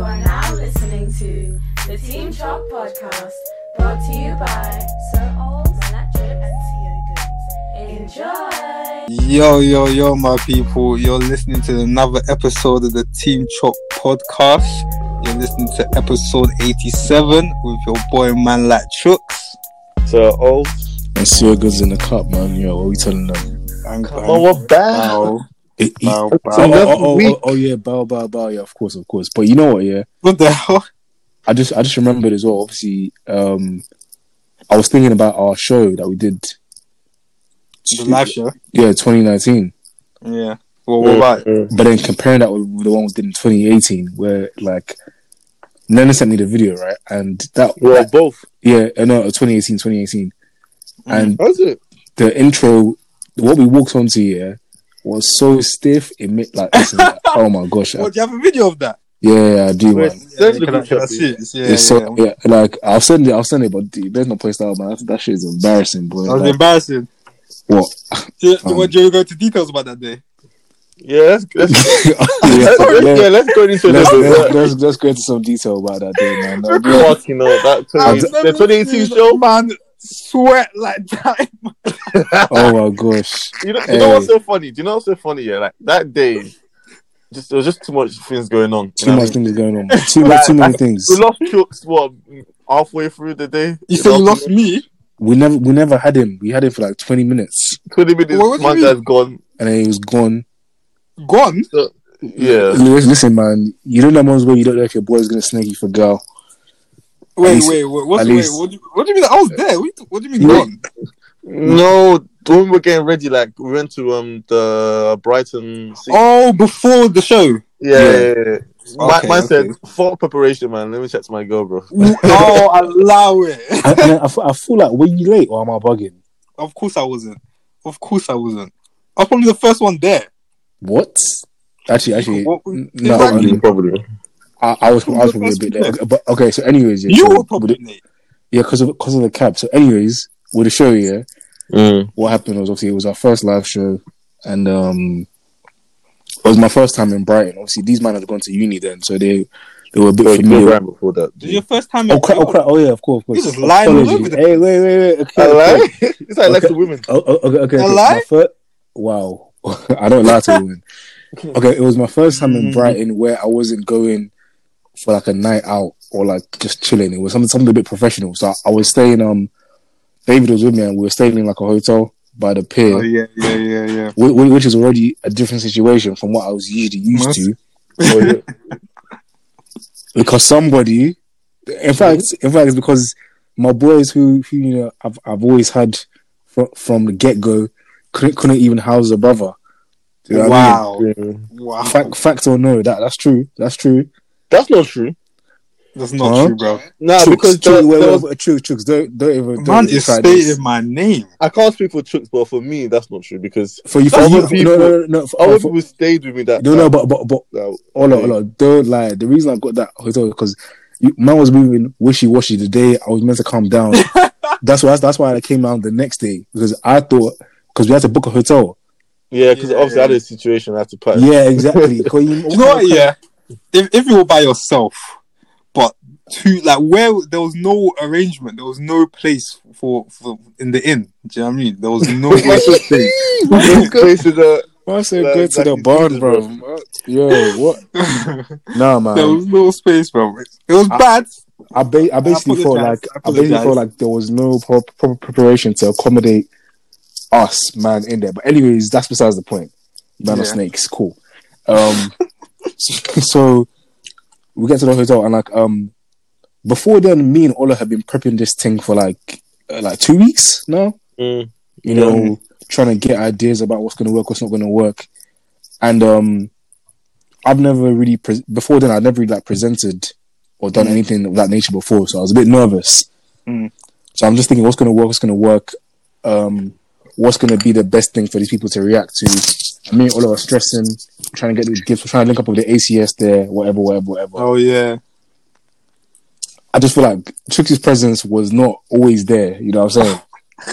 You are now listening to the Team Chalk Podcast, brought to you by Sir Old, Manadrip and T.O. Goods. Enjoy! Yo, my people. You're listening to another episode of the Team Chalk Podcast. You're listening to episode 87 with your boy, man, like Trooks. Sir Old. And T.O. Goods in the cup, man. Yo, what are we telling them? We're back. Bow. Yeah, of course. But you know what? Yeah, what the hell? I just remembered as well. Obviously, I was thinking about our show that we did, the live show. Yeah, 2019. Yeah. Well, what about? But then comparing that with the one we did in 2018, where like Lennon sent me the video, right? And that both. Yeah, no, 2018. And how's it? The intro, what we walked onto here. Was so stiff, it made like, oh my gosh! Well, do you have a video of that? Yeah, I do. Man. Yeah, like I'll send it, but dude, there's no place out, man. That shit is embarrassing, boy. That was like, embarrassing. What? Do you go into details about that day? Yeah, let's go into some detail about that day, man. The 2018 show, man. Sweat like that. Oh my gosh! You know what's so funny? Do you know what's so funny? Yeah, like that day, just there was just too much things going on. Too many things. We lost Chooks. What, halfway through the day? You said you lost me. We never had him. We had him for like 20 minutes. 20 minutes. My guy's gone, and then he was gone. Gone. So, yeah. Listen, man. You don't know mom's way. You don't know if your boy's gonna snag you for girl. Wait, what do you mean? I was there. What do you mean? Gone? No, when we were getting ready, like we went to the Brighton. Scene. Oh, before the show. Yeah. Mine said full preparation, man. Let me chat to my girl, bro. Oh, allow it. I feel like, were you late or am I bugging? Of course I wasn't. I was probably the first one there. What? Actually, what? No, exactly. Probably. I was probably a bit late. But okay, so anyways, yeah, you were probably late. Yeah, because of the cab. So anyways, with the show, yeah, what happened was obviously it was our first live show, and it was my first time in Brighton. Obviously, these men had gone to uni then, so they were a bit familiar before that. This is your first time? Oh crap! Oh yeah, of course. This is lying all over the... Hey, wait. Okay. It's like okay. To women. Okay. I lie? Wow, I don't lie to women. Okay, it was my first time in Brighton where I wasn't going for like a night out or like just chilling. It was something a bit professional. So I was staying. David was with me, and we were staying in like a hotel by the pier. Oh yeah. Which is already a different situation from what I was usually used to. Because somebody, in fact, because my boys who you know I've always had from the get go couldn't even house a brother. You know wow! I mean? Wow! Fact or no? That's true. That's not true. That's not true, bro. No, because Chooks don't even. Man is stating my name. I can't speak for Chooks, but for me, that's not true because for you, no. Other people stayed with me that. No, but hold on, don't lie. The reason I got that hotel because man was moving wishy-washy the day I was meant to calm down. That's why I came down the next day because I thought because we had to book a hotel. Yeah, because obviously I had a situation I had to play. Yeah, exactly. You know what? Yeah. If you were by yourself, but to like where there was no arrangement, there was no place for in the inn. Do you know what I mean? There was no place to stay. Go to the barn, bro. Yo, what? Nah, man. There was no space, bro. It was bad. I basically felt like there was no proper preparation to accommodate us, man, in there. But anyways, that's besides the point. Man of snakes, cool. So we get to the hotel and like before then, me and Ola had been prepping this thing for like 2 weeks now. You know, trying to get ideas about what's going to work, what's not going to work, and I've never really before then I'd never really, like presented or done anything of that nature before, so I was a bit nervous. So I'm just thinking, what's going to work. What's going to be the best thing for these people to react to? I mean, all of us stressing, trying to get these gifts, trying to link up with the ACS there, whatever. Oh, yeah. I just feel like Trixie's presence was not always there, you know what I'm saying?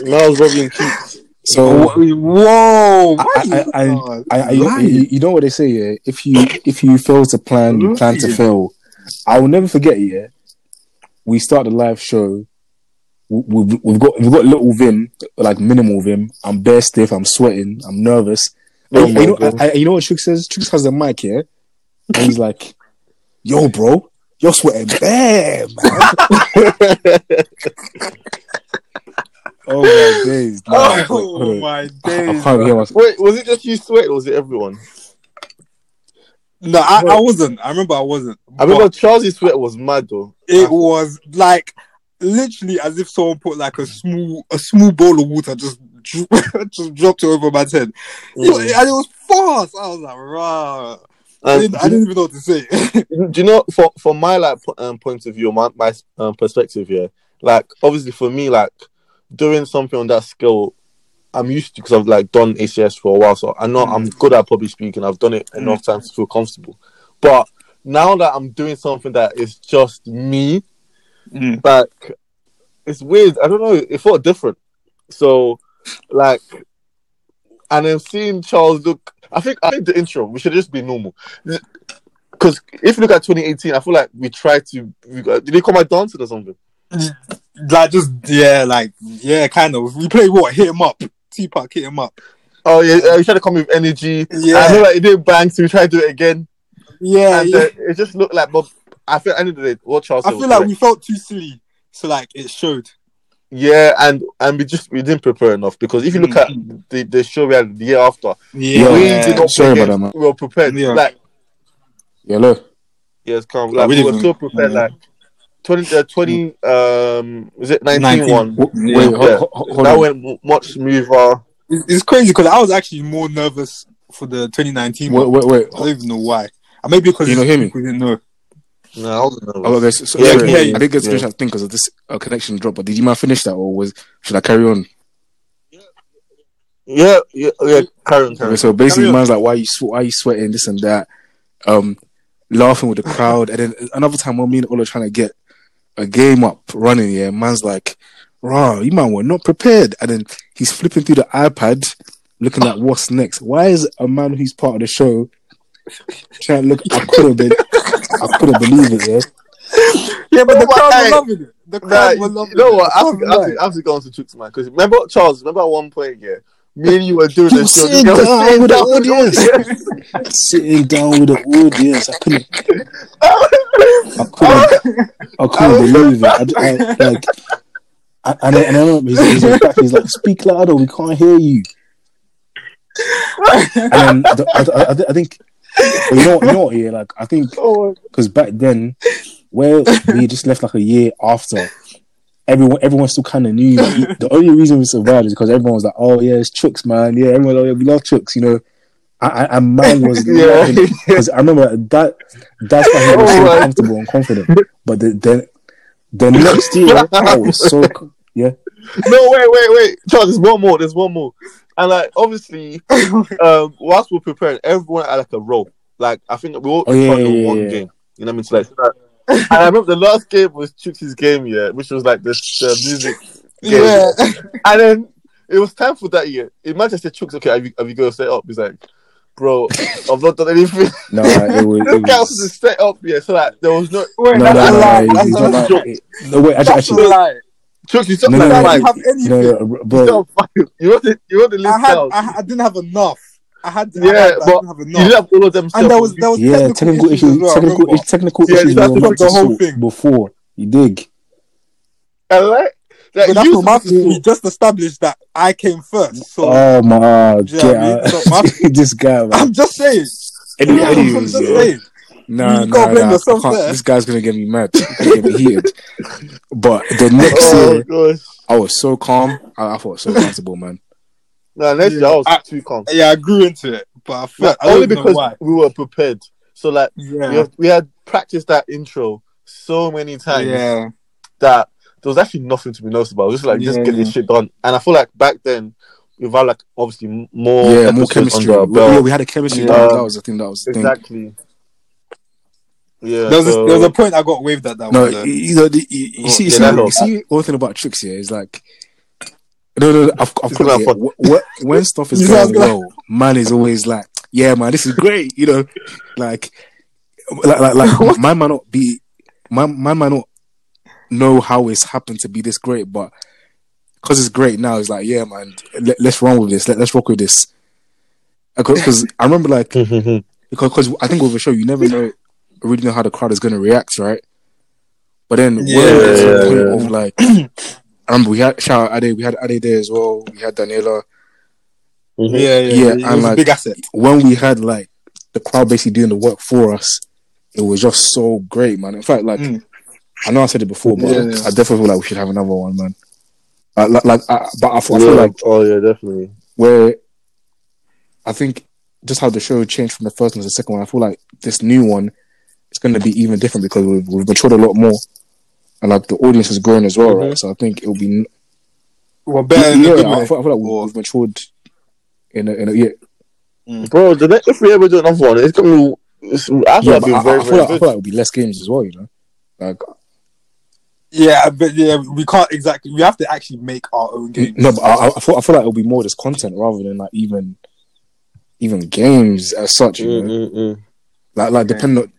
No, I was rubbing cheeks. So, whoa! You know what they say, yeah? If you fail to plan, you plan to fail. I will never forget it, yeah. We started a live show. We've got little Vim, like minimal Vim. I'm bare stiff. I'm sweating. I'm nervous. You know what Trix says? Trix has the mic here, and he's like, "Yo, bro, you're sweating bare, man." Oh my days! Man. Oh my days! I can't hear myself. Wait, was it just you sweating, or was it everyone? No, I wasn't. I remember I wasn't. I remember Charlie's sweat was mad though. It was like literally as if someone put like a small bowl of water just dropped it over my head. Yeah. And it was fast. I was like, rah. I didn't even know what to say. Do you know, from my like point of view, my perspective here, like obviously for me, like doing something on that scale, I'm used to because I've like done ACS for a while, so I know I'm good at public speaking. I've done it enough times to feel comfortable. But now that I'm doing something that is just me, like it's weird. I don't know. It felt different. So, like, and I'm seeing Charles look. I think the intro we should just be normal. Because if you look at 2018, I feel like we tried to. Did they call my dancing or something? Kind of. We play what? Hit him up. T-Pac, hit him up. Oh yeah, we tried to come with energy. Yeah, I know like it didn't bang, so we tried to do it again. Yeah, and, it just looked like. But I feel at the end of the day, what Charles said, I feel like correct. We felt too silly, so like it showed. Yeah, and we didn't prepare enough because if you look at the show we had the year after, we were prepared. Yeah. Like, come. Like, we were so prepared. Yeah. Like 19 one? That went much smoother. It's crazy because I was actually more nervous for the 2019. Wait. I don't even know why. Maybe because you don't hear me. We didn't know. No, I wasn't nervous. Oh, okay. So, I did get to finish that thing because of this connection drop. But did you mind finish that, or should I carry on? Yeah. Carry on. Okay, so basically, man's like, why are you sweating? This and that, laughing with the crowd, and then another time when me and Ola trying to get a game up running, yeah, man's like, "Raw, you man were not prepared." And then he's flipping through the iPad, looking at what's next. Why is a man who's part of the show trying to look? I couldn't believe it, yeah. Yeah, but the crowd were loving it. The crowd were loving it. You know what? I have to go on to tricks, man. Because remember, Charles, at one point, yeah, me and you were doing the show. Sitting down with the audience. I couldn't believe it. I remember he's like, "Speak louder, we can't hear you." And I think, you know what, yeah, like I think because back then, where we just left like a year after, everyone still kind of knew. The only reason we survived is because everyone was like, "Oh yeah, it's Tricks, man. Yeah, everyone, we love Tricks," you know. And man was because I remember that's why he was so comfortable and confident. But the next year, I was so No, wait, Charles. There's one more. And like obviously, whilst we're preparing, everyone had like a role. Like I think we all one game. You know what I mean? So, like, and I remember the last game was Trixie's game, yeah, which was like the music game. Yeah. And then it was time for that year. Imagine I said, "Trix, okay, have you got to set up?" He's like, "Bro, I've not done anything." No, it was. This guy was just set up, yeah. So like there was no. Wait, that's a lie. No, wait, actually. That's a lie. Chuck, you don't have anything. No, bro. You want the list out. I didn't have enough. I didn't have enough. You didn't have all of them. And there was technical issues. Technical issues. The whole thing before you dig. Alright. Like, you just established that I came first. So, oh my God! This guy. Man. I'm just saying. I'm just saying. No, this guy's gonna get me mad. Get me heated. But the next year, I was so calm. I felt so comfortable, man. Next year I was too calm. Yeah, I grew into it, but I felt only because we were prepared. So like, we had practiced that intro so many times that there was actually nothing to be nervous about. It was just like, just get this shit done. And I feel like back then, we've had like obviously more chemistry. We had a chemistry. That was the thing. Exactly. Yeah, there was a point I got waved at that one. You see, one thing about Tricks here is like, I've got when stuff is going well, man is always like, "Yeah, man, this is great," you know, like like man might not know how it's happened to be this great, but because it's great now, it's like, yeah, man, let's run with this. Let's rock with this. Because I remember, like, because I think with a show, you never really know how the crowd is going to react, right? But then, of like, I remember we had shout out Ade, we had Ade there as well. We had Daniela. Mm-hmm. Yeah. And like, big asset. When we had like the crowd basically doing the work for us, it was just so great, man. In fact, like, I know I said it before, but I definitely feel like we should have another one, man. I feel like, definitely. Where I think just how the show changed from the first one to the second one, I feel like this new one is going to be even different because we've matured a lot more, and like the audience has grown as well, right? So I think it'll be better. I feel like we've matured Bro, if we ever do another one, it's gonna be. I feel like it'll be less games as well, you know, like. Yeah, but we can't exactly. We have to actually make our own games. No, but I feel like it'll be more just content rather than like even games as such. You know? Like depending on.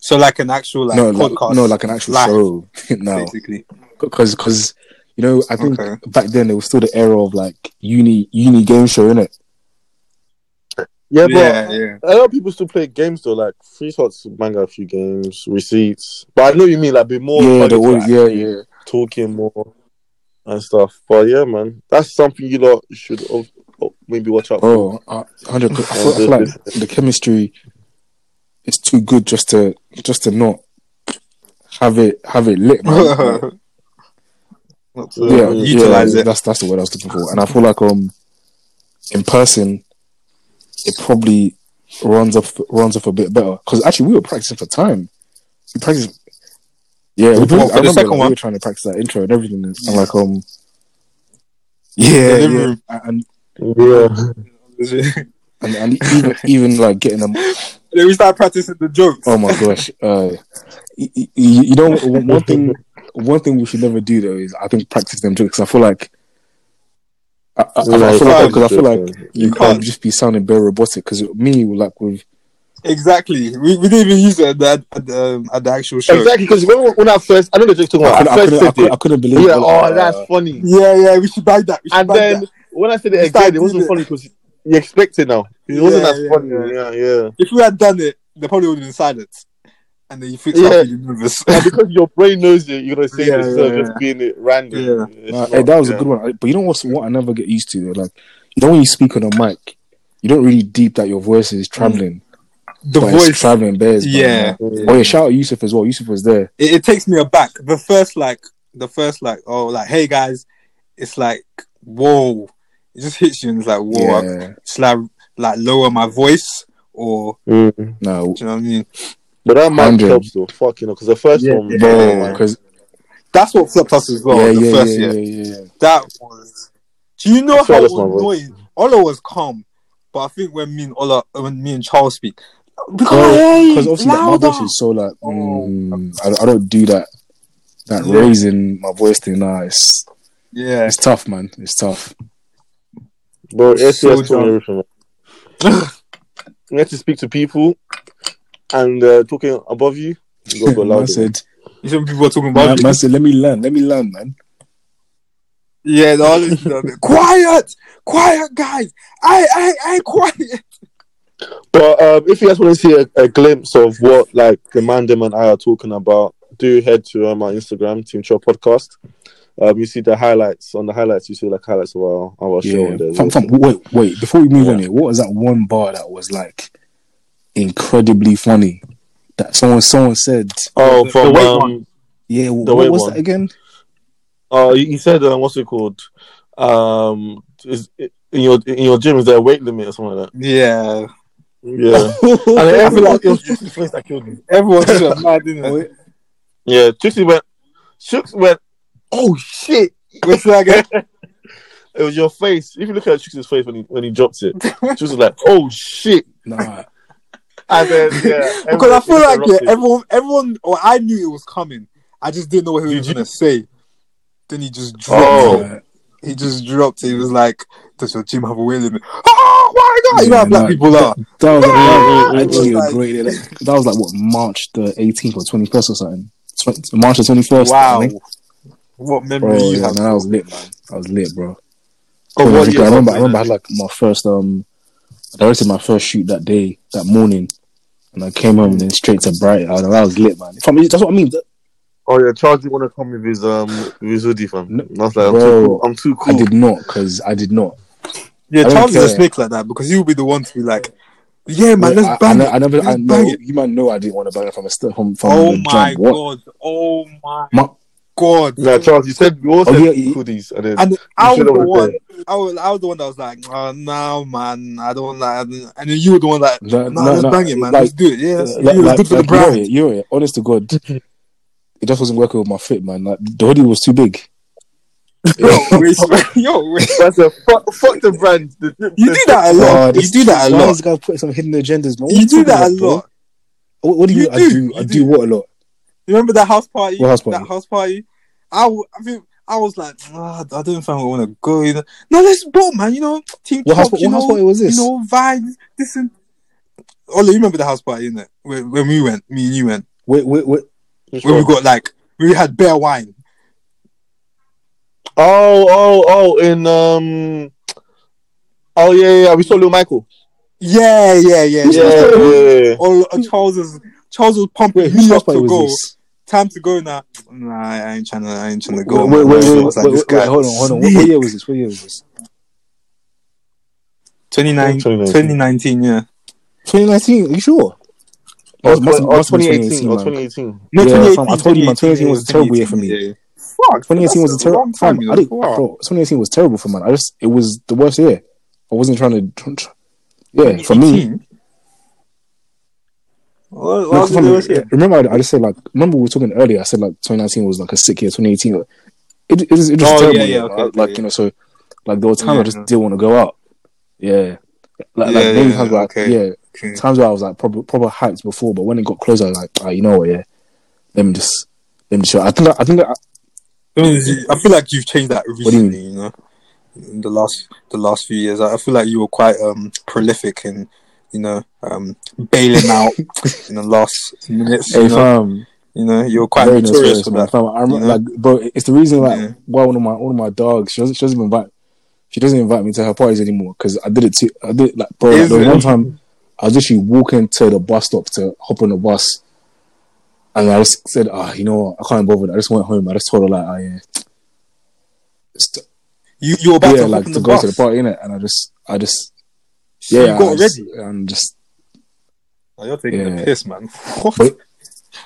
So like an actual podcast. Like an actual show. No, basically, because you know I think back then it was still the era of like uni game show, innit? Yeah, but a lot of people still play games though. Like Free Slots bang out a few games, receipts. But I know what you mean, like be more talking more and stuff. But yeah, man, that's something you lot should maybe watch out for. Oh, 100%. I feel like the chemistry is too good just to not have it lit, man. Utilize it. That's the word I was looking for. And I feel like in person, it probably runs up a bit better because actually we were practicing for time. We practiced, I remember the second one. We were trying to practice that intro and everything. And like, and even like getting them. Then we start practicing the jokes. Oh my gosh! You know, one thing we should never do though is I think practice them jokes. I feel like. I feel like you can't just be sounding very robotic because me like with exactly we didn't even use it at the actual show exactly because when I first I don't know just talking about I couldn't believe it. That's funny we should buy that and then that. When I said it again it wasn't funny because you expect it now it wasn't as funny if we had done it they probably would have been silent and then you fix up and you're nervous because your brain knows you're going to say this instead of just being it random. That was a good one. But you know what I never get used to? Like, you know when you speak on a mic, you don't really deep that your voice is travelling. The voice is travelling bears. Shout out Yusuf as well. Yusuf was there. It takes me aback. The first, hey guys, it's like, whoa. It just hits you and it's like, whoa. Should I lower my voice or... No. Do you know what I mean? But that might help though, fuck, you know, because the first one... because that's what flipped us as well the first year. That was... Do you know how annoying... Ola was calm, but I think when me and Charles speak... Because obviously my voice is so like... I don't do that raising my voice thing now. It's tough, man. It's tough. Bro, ACS taught me everything. You have to speak to people... And talking above you, you go loud. You see people are talking above you. Man said, let me learn, man. Yeah, the whole quiet, guys. I quiet. But if you guys want to see a glimpse of what like the man, them and I are talking about, do head to my Instagram, Team Chalk Podcast. You see the highlights. On the highlights, you see like highlights of our show. On there. Wait, before we move on here, what was that one bar that was like? Incredibly funny that someone said. Oh, from what was that again? Oh, he said, "What's it called? In your gym is there a weight limit or something like that?" Yeah. And everyone, it was Trixie's face that killed me. Everyone was mad, didn't it? Yeah, Trixie went. Oh shit! What's that again? It was your face. If you look at Trixie's face when he dropped it, Trixie was like, "Oh shit!" Nah. And then, because I feel like everyone, or I knew it was coming. I just didn't know what he was going to say. Then he just dropped it. He was like, "Does your gym have a weight limit?" Oh, You know how black people are. That was like what, March the 18th or 21st or something. March the 21st. Wow. What memory do you have? Man, I was lit, man. I was lit, bro. Oh, what I remember I had like my first I directed my first shoot that day, that morning, and I came home and then straight to Brighton. I was lit, man. That's what I mean. Oh yeah, Charles didn't want to come with his hoodie, fam. No, I was like, I'm too cool. I did not. Yeah, Charles is a snake like that because he would be the one to be like, yeah, man, let's bang it. You might know I didn't want to bang it from oh my God! Oh my God! Nah, Charles, you said we all said hoodies, and I was the one that was like, no, man, I don't like. And then you were the one that, let's bang it, man, let's do it. Yeah, it's good for the brand. You're honest to God. It just wasn't working with my fit, man. Like, the hoodie was too big. That's a fuck the brand. You do that a lot. You do that a lot. This guy put some hidden agendas, man. You do that a lot. What do you mean? I do what a lot? You remember that house party? What house party? That house party. I was like, I don't think I want to go either. No, let's go, man. You know, Team Chalk. What house party was this? You know, vibes. This and Ola, you remember the house party, innit? When we went, me and you went. Wait. When we got we had beer wine. Oh! We saw Lil Michael. Yeah. Charles was pumping me up to go. This? Time to go now. Nah, I ain't trying to go. Wait, hold on. What year was this? 2019. Yeah. 2019. Are you sure? Or 2018. Or 2018. No, 2018. I told you, man, 2018 was a terrible year for me. Yeah. Fuck. 2018 was a terrible time. 2018 was terrible for me. It was the worst year. I wasn't trying to. Yeah, for me. What was the worst year? Remember, I just said Remember we were talking earlier. I said 2019 was a sick year. 2018, it was just terrible. Yeah, okay, there were times I just didn't want to go out. Yeah. Times where I was proper hyped before, but when it got closer, I was you know what, yeah, let me just. I feel like you've changed that recently. You know, in the last few years, I feel like you were quite prolific in, you know, bailing out in the last minutes. Hey, you were quite notorious for that. I remember, bro, it's the reason why one of my dogs she doesn't even back. She doesn't invite me to her parties anymore because I did it too. I did one time I was literally walking to the bus stop to hop on the bus, and I just said, you know what? I can't bother. I just went home. I just told her you were about to hop on the bus to the party, innit? And I got ready and just. Oh, you're taking the piss, man. What?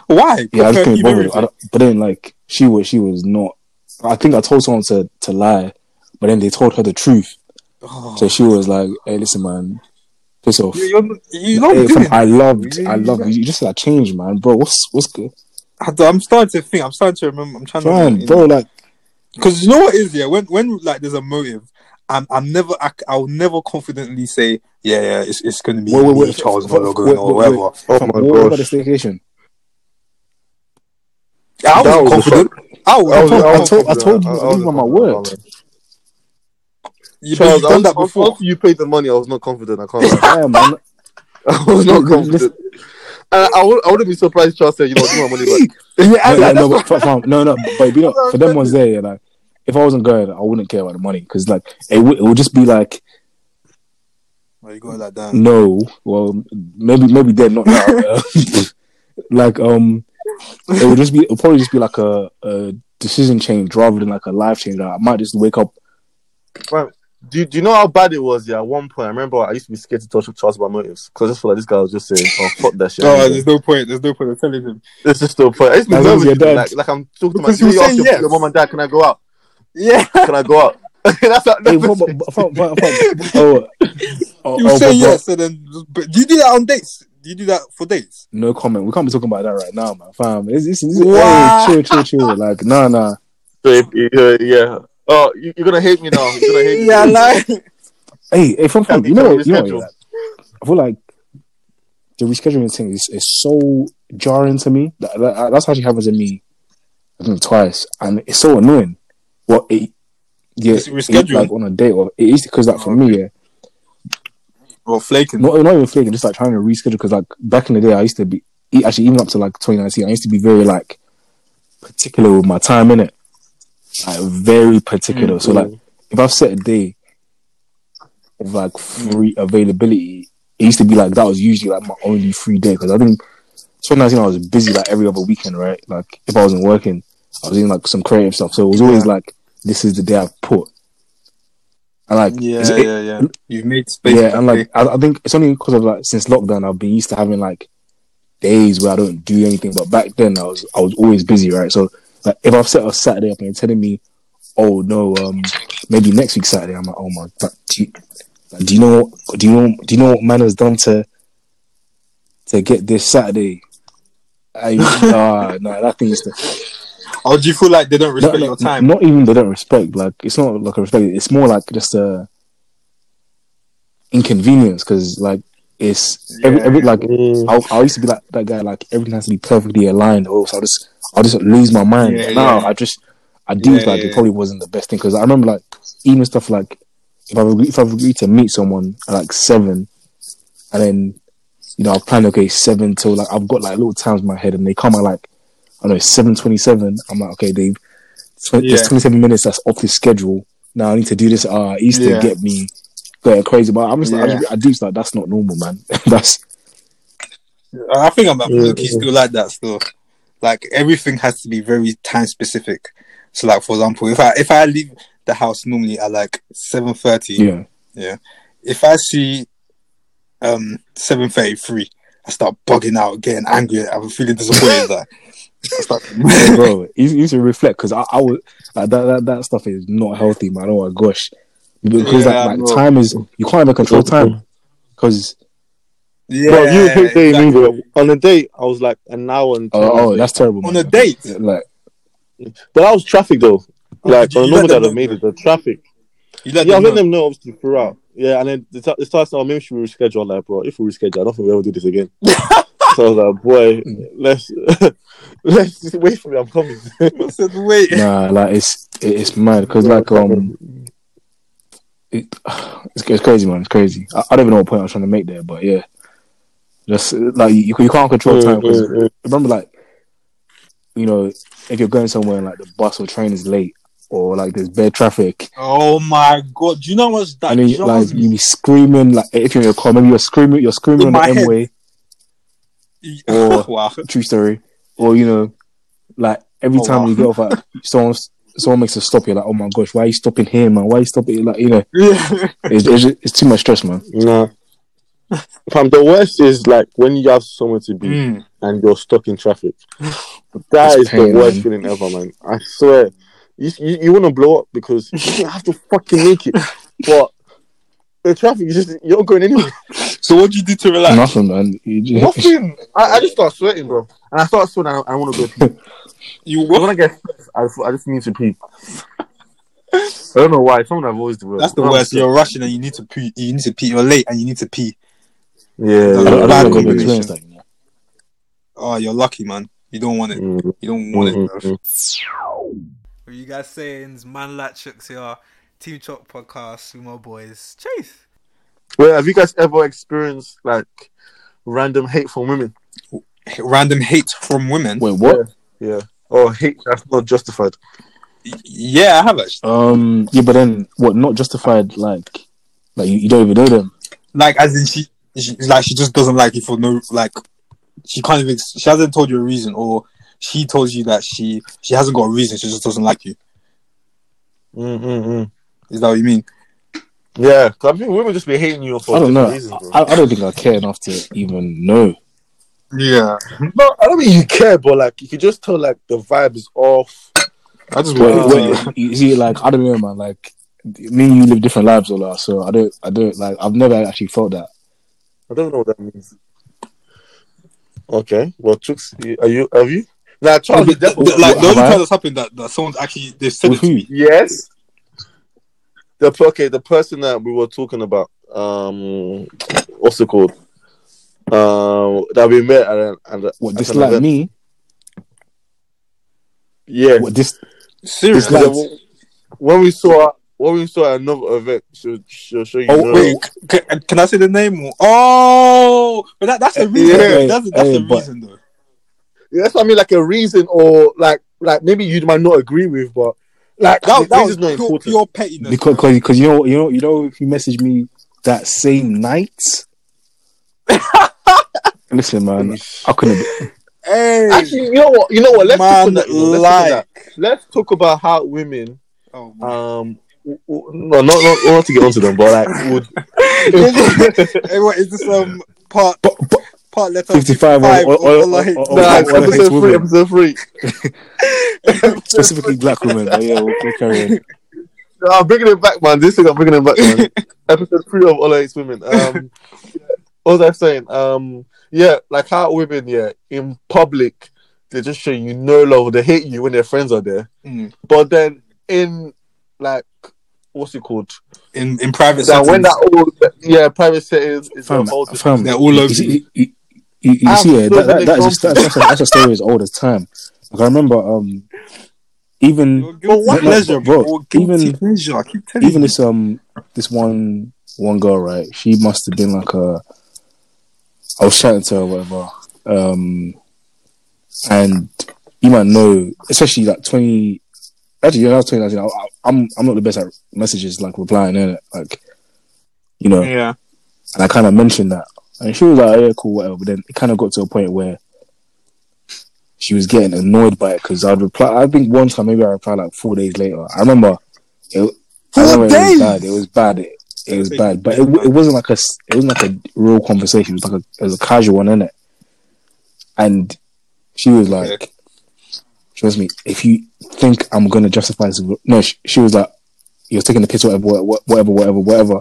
Why? Yeah, I just couldn't bother. But then she was not. I think I told someone to lie. But then they told her the truth, so she was like, "Hey, listen, man, piss off." I love you. You just change, man, bro. What's good? I'm starting to think. I'm starting to remember. I'm trying to remember, bro. Because you know what is when there's a motive, I'll never confidently say, yeah, it's gonna be Charles Morgan or whatever. Oh my god! About the staycation? I was confident. I told you my word. Charles, done that before. After you paid the money, I was not confident. I can't. Yeah, man. I was not confident. I wouldn't be surprised. Charles said, "You know, give my money back." But for them ones there, if I wasn't going, I wouldn't care about the money because it would just be like. Are you going like that? No, well, maybe they're not. It would just be. It'll probably just be like a decision change rather than a life change. I might just wake up. Right. Do you know how bad it was? Yeah, at one point, I remember I used to be scared to talk to Charles about motives because I just feel like this guy was just saying, "Oh, fuck that shit." No, there's no point. There's no point of telling him. There's just no point. I used to be nervous. Like I'm talking to my your mom and dad. Can I go out? Yeah. Can I go out? You say yes, and then do you do that on dates? Do you do that for dates? No comment. We can't be talking about that right now, man. Fam, it's chill. Nah. Yeah. Oh, you're gonna hate me now. You're gonna hate me. Hey, from you know, I feel like the rescheduling thing is so jarring to me. That's actually happened to me, I think, twice, and it's so annoying. Well, it's rescheduling on a date, or it is because for me, Well, flaking. Not even flaking, just like trying to reschedule. Because like back in the day, I used to be, actually even up to like 2019, I used to be very like particular with my time, innit? Like very particular. Mm-hmm. So like if I've set a day of like free availability, it used to be like that was usually like my only free day. Because I think 2019 I was busy like every other weekend, right? Like if I wasn't working, I was doing like some creative stuff. So it was always like, this is the day I've put. And like, you've made space. Yeah, and like, I think it's only because of like, since lockdown, I've been used to having like days where I don't do anything. But back then, I was always busy, right? So like, if I've set a Saturday up and you're telling me, oh no, maybe next week Saturday, I'm like, oh my, but do you know what man has done to get this Saturday? That thing is Or do you feel like they don't respect your time? Not even they don't respect. Like it's not like a respect. It's more like just a inconvenience. Because like it's every like I used to be like that guy. Like everything has to be perfectly aligned, or else I'll just lose my mind. Yeah, now I do it probably wasn't the best thing. Because I remember like even stuff like if I've agreed to meet someone at like 7, and then you know I've planned 7 till like I've got like little times in my head, and they come at like. I know 7:27. I'm like, okay, Dave. There's 27 minutes that's off his schedule. Now I need to do this. Easter get me going crazy. But I'm just like, I just like that's not normal, man. I think I'm looking still like that. Still, like everything has to be very time specific. So, like for example, if I leave the house normally at like 7:30, if I see 7:33, I start bugging out, getting angry. I'm feeling disappointed. Bro, you should reflect because I would like that stuff is not healthy, man. Oh my gosh, because time is you can't even control time because you pick day on a date. I was like an hour and that's terrible on a date. Like, but that was traffic though. Like on a normal that I made it the traffic. I let them know obviously throughout. Yeah, and then it starts. Oh, maybe we reschedule. I'm like, bro, if we reschedule, I don't think we ever do this again. So I was like, boy, let's just wait for me. I'm coming. I said, wait. Nah, like it's mad because like it's crazy, man. It's crazy. I don't even know what point I was trying to make there, but yeah, just like you can't control time. Remember, like you know, if you're going somewhere and like the bus or train is late or like there's bad traffic. Oh my god! Do you know what's that? And then, like you be screaming like if you're in your car, maybe you're screaming on the M-way. Or true story, or you know, like every time we get off, like, someone makes a stop. You're like, oh my gosh, why are you stopping here, man? Why are you stopping? Like, you know, it's too much stress, man. No, the worst is like when you have somewhere to be and you're stuck in traffic. That's the worst feeling ever, man. I swear, you want to blow up because you have to fucking make it, but the traffic is just you're not going anywhere. So what do you do to relax? Nothing, man. Nothing. I just start sweating, bro. And I start sweating. I want to go pee. When I get stressed, I just need to pee. I don't know why. Someone I've always done. That's the worst. You're rushing and you need to pee. You're late and you need to pee. Yeah. That's a bad combination. Like, yeah. Oh, you're lucky, man. You don't want it. Mm-hmm. You don't want it, bro. What are you guys saying? It's Man Latchuk's here. Team Chalk Podcast with my boys. Chase. Well, have you guys ever experienced like random hate from women? Random hate from women? Wait, what? Yeah. Or hate that's not justified. Yeah, I have actually. Yeah, but then what? Not justified? Like you don't even know them. Like as in she just doesn't like you for no like she can't even she hasn't told you a reason or she told you that she hasn't got a reason she just doesn't like you. Is that what you mean? Yeah, because I think women just be hating you for different reasons, bro. I don't think I care enough to even know. Yeah. No, I don't mean you care, but like, you can just tell like the vibe is off. I just want you see, like, I don't know, man, like, me and you live different lives all that, so I don't, like, I've never actually felt that. I don't know what that means. Okay, well, Chooks, have you? Nah, Charles, definitely. Like, the only time that's happened that someone's actually, they've said it to me. Yes. The person that we were talking about, what's it called? That we met and what dislike like me? Yeah, what, this seriously. When we saw What we saw at another event, she'll show you. Oh, wait, can I say the name? Oh, but that's a reason. Yeah. That's a reason, though. Yeah, that's what I mean, like a reason, or like maybe you might not agree with, but like that is not important. Pure pettiness, because you know, if you message me that same night, listen, man, I couldn't. Hey, actually, you know what? Let's talk about how women. Oh, not to get onto them, but like, is this part letter 55 or episode 3? Specifically, black women. But yeah, we'll carry on. No, I'm bringing it back, man. This thing, I'm bringing it back, man. Episode 3 of All Hates Women. What was I saying? Yeah, like how women, yeah, in public, they just show you no love. They hate you when their friends are there, but then. In like, what's it called? In private settings. When private settings. Fam, they're all over. You see, yeah, that's a story as old as time. Like I remember, this one girl, right? She must have been like a. I was chatting to her, or whatever, and you might know, especially like 20. Actually, yeah, I was 2019. I'm not the best at messages, like replying, innit? Like, you know. Yeah. And I kind of mentioned that, and she was like, "Yeah, cool, whatever." But then it kind of got to a point where she was getting annoyed by it because I'd reply. I think one time, maybe I replied like 4 days later. I remember. It was bad. But it wasn't like a. It wasn't like a real conversation. It was like a. It was a casual one, innit? And she was like. Yeah. Trust me, if you think I'm going to justify this... No, she was like, you're taking the piss, whatever.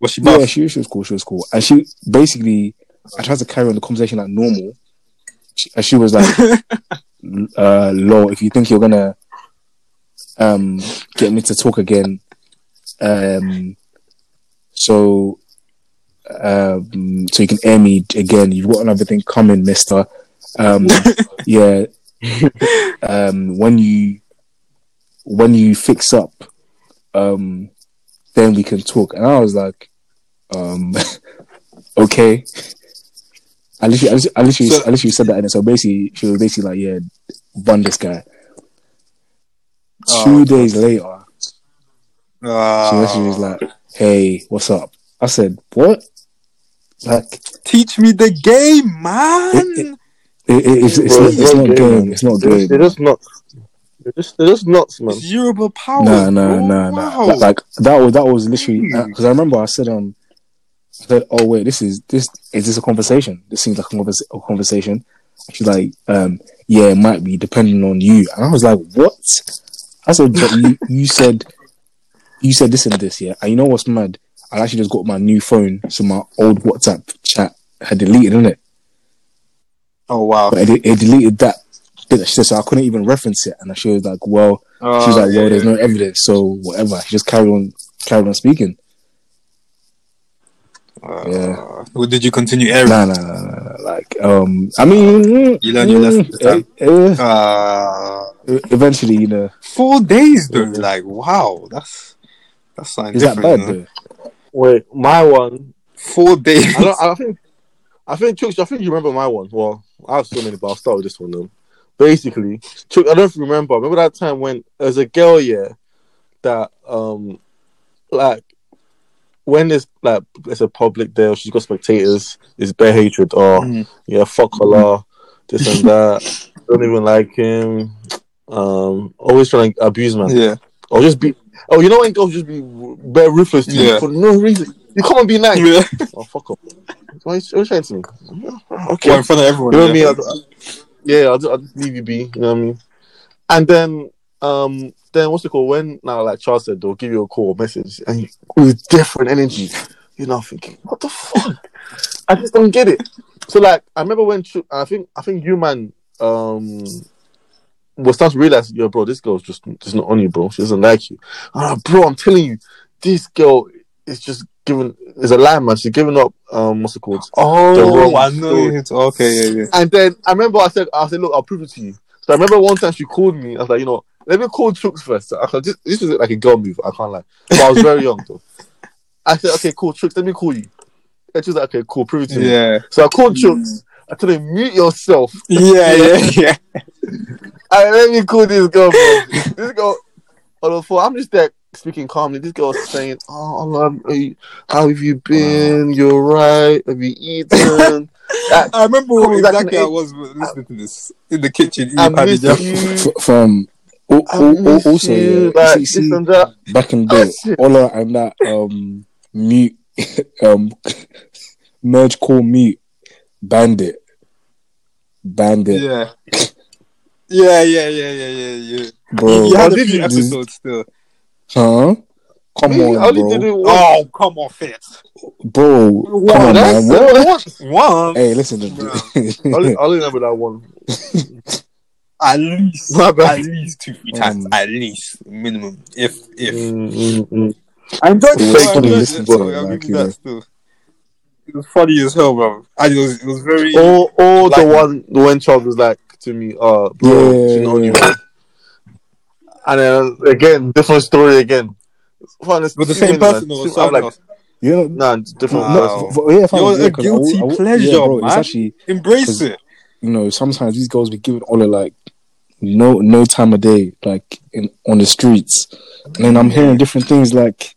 Was she buff? Yeah, she was cool. And she basically... I tried to carry on the conversation like normal. And she was like, lol, if you think you're going to get me to talk again, so you can air me again, you've got another thing coming, mister. Yeah... when you fix up, then we can talk. And I was like, okay. I literally said that in it. So basically, she was basically like, yeah, bun this guy. Two days later, she literally was like, hey, what's up? I said, what? Like, teach me the game, man. It's not game. They're just nuts, man. It's durable power. No. Wow. Like that was literally because I remember I said, oh wait, is this a conversation? This seems like a conversation. She's like, yeah, it might be depending on you. And I was like, what? I said, but you said this and this, yeah. And you know what's mad? I actually just got my new phone, so my old WhatsApp chat had deleted, innit? Oh wow! But it deleted that. She said, so I couldn't even reference it, and she was like, "Well, there's no evidence, so whatever." She just carried on speaking. Yeah. Well, did you continue airing? Nah. Like, I mean, you learned your lesson. Eventually, you know. 4 days, dude. Like, wow, that's something. Is that bad, dude? Wait, my one. 4 days. I think you remember my one. Well, I have so many, but I'll start with this one then. Basically, Chuck, I don't know if you remember. Remember that time when, as a girl, yeah, that, like, when there's, like, it's a public day, she's got spectators, it's bare hatred, yeah, fuck her law, this and that, don't even like him, always trying to abuse, man. Yeah. You know when girls just be bare ruthless to you for no reason? You come and be nice. Yeah. Oh, fuck up. Why are you trying to me? Okay. Well, in front of everyone. You know what I mean? I'll just leave you be. You know what I mean? And then what's it called? When, now, like Charles said, they'll give you a call or message and with different energy. You're now thinking, what the fuck? I just don't get it. So, like, I remember when I think you, man, was starting to realize, yo, bro, this girl's just not on you, bro. She doesn't like you. Bro, I'm telling you, this girl is just is a lie, man. She's giving up. What's it called? Oh, I know it. Okay, yeah. And then I remember I said, look, I'll prove it to you. So I remember one time she called me. I was like, you know, Let me call Trooks first. This was like a girl move, I can't lie. But I was very young, though. I said, okay, cool, Trooks, let me call you. And she was like, okay, cool, prove it to me. Yeah. So I called Trooks. I told him, mute yourself. Let me call this girl, bro. This girl, on the phone, I'm just there speaking calmly. This girl was saying, how have you been? Wow. You're right. Have you eaten? I remember what exactly I was listening to this in the kitchen. Back in the day, Ola and that mute, merge call mute, bandit. Yeah. Bro, you had a few episodes still. Huh? Come on, bro. Oh, come on, Fitz. Bro, come on, man. What? Hey, listen to this. I'll remember that one. At least 2-3 times. At least. Minimum. If. I'm done. It was funny as hell, bro. It was very... Oh, the one Charles was like to me, bro, she know you. And then, again, different story again. But the same person or something else? Nah, different person. Yeah, you're a guilty pleasure, man. It's actually, embrace it. You know, sometimes these girls be giving Ola, like, no time of day, like, on the streets. And then I'm hearing different things, like,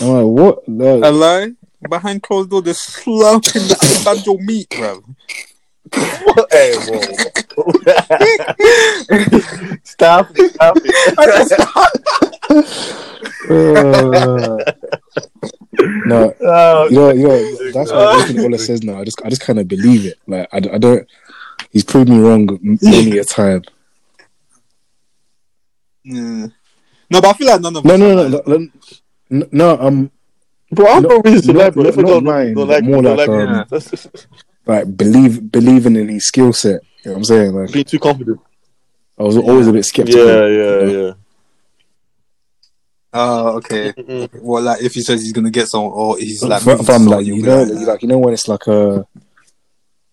I'm like, what? Like, a lie? Behind closed door, they're slapping the banjo meat, bro. Hey, whoa. Stop it. I just stopped. No. You know, that's what everything Ola says now. I just kind of believe it. Like, I don't... He's proved me wrong many a time. Yeah. No, but I feel like none of us... No, bro, I'm not really celebrity. If I don't mind, more like... Like, believing in his skill set. You know what I'm saying? Like, being too confident. I was always a bit skeptical. Yeah. Okay. Well, like, if he says he's going to get someone, or he's like... you know when it's like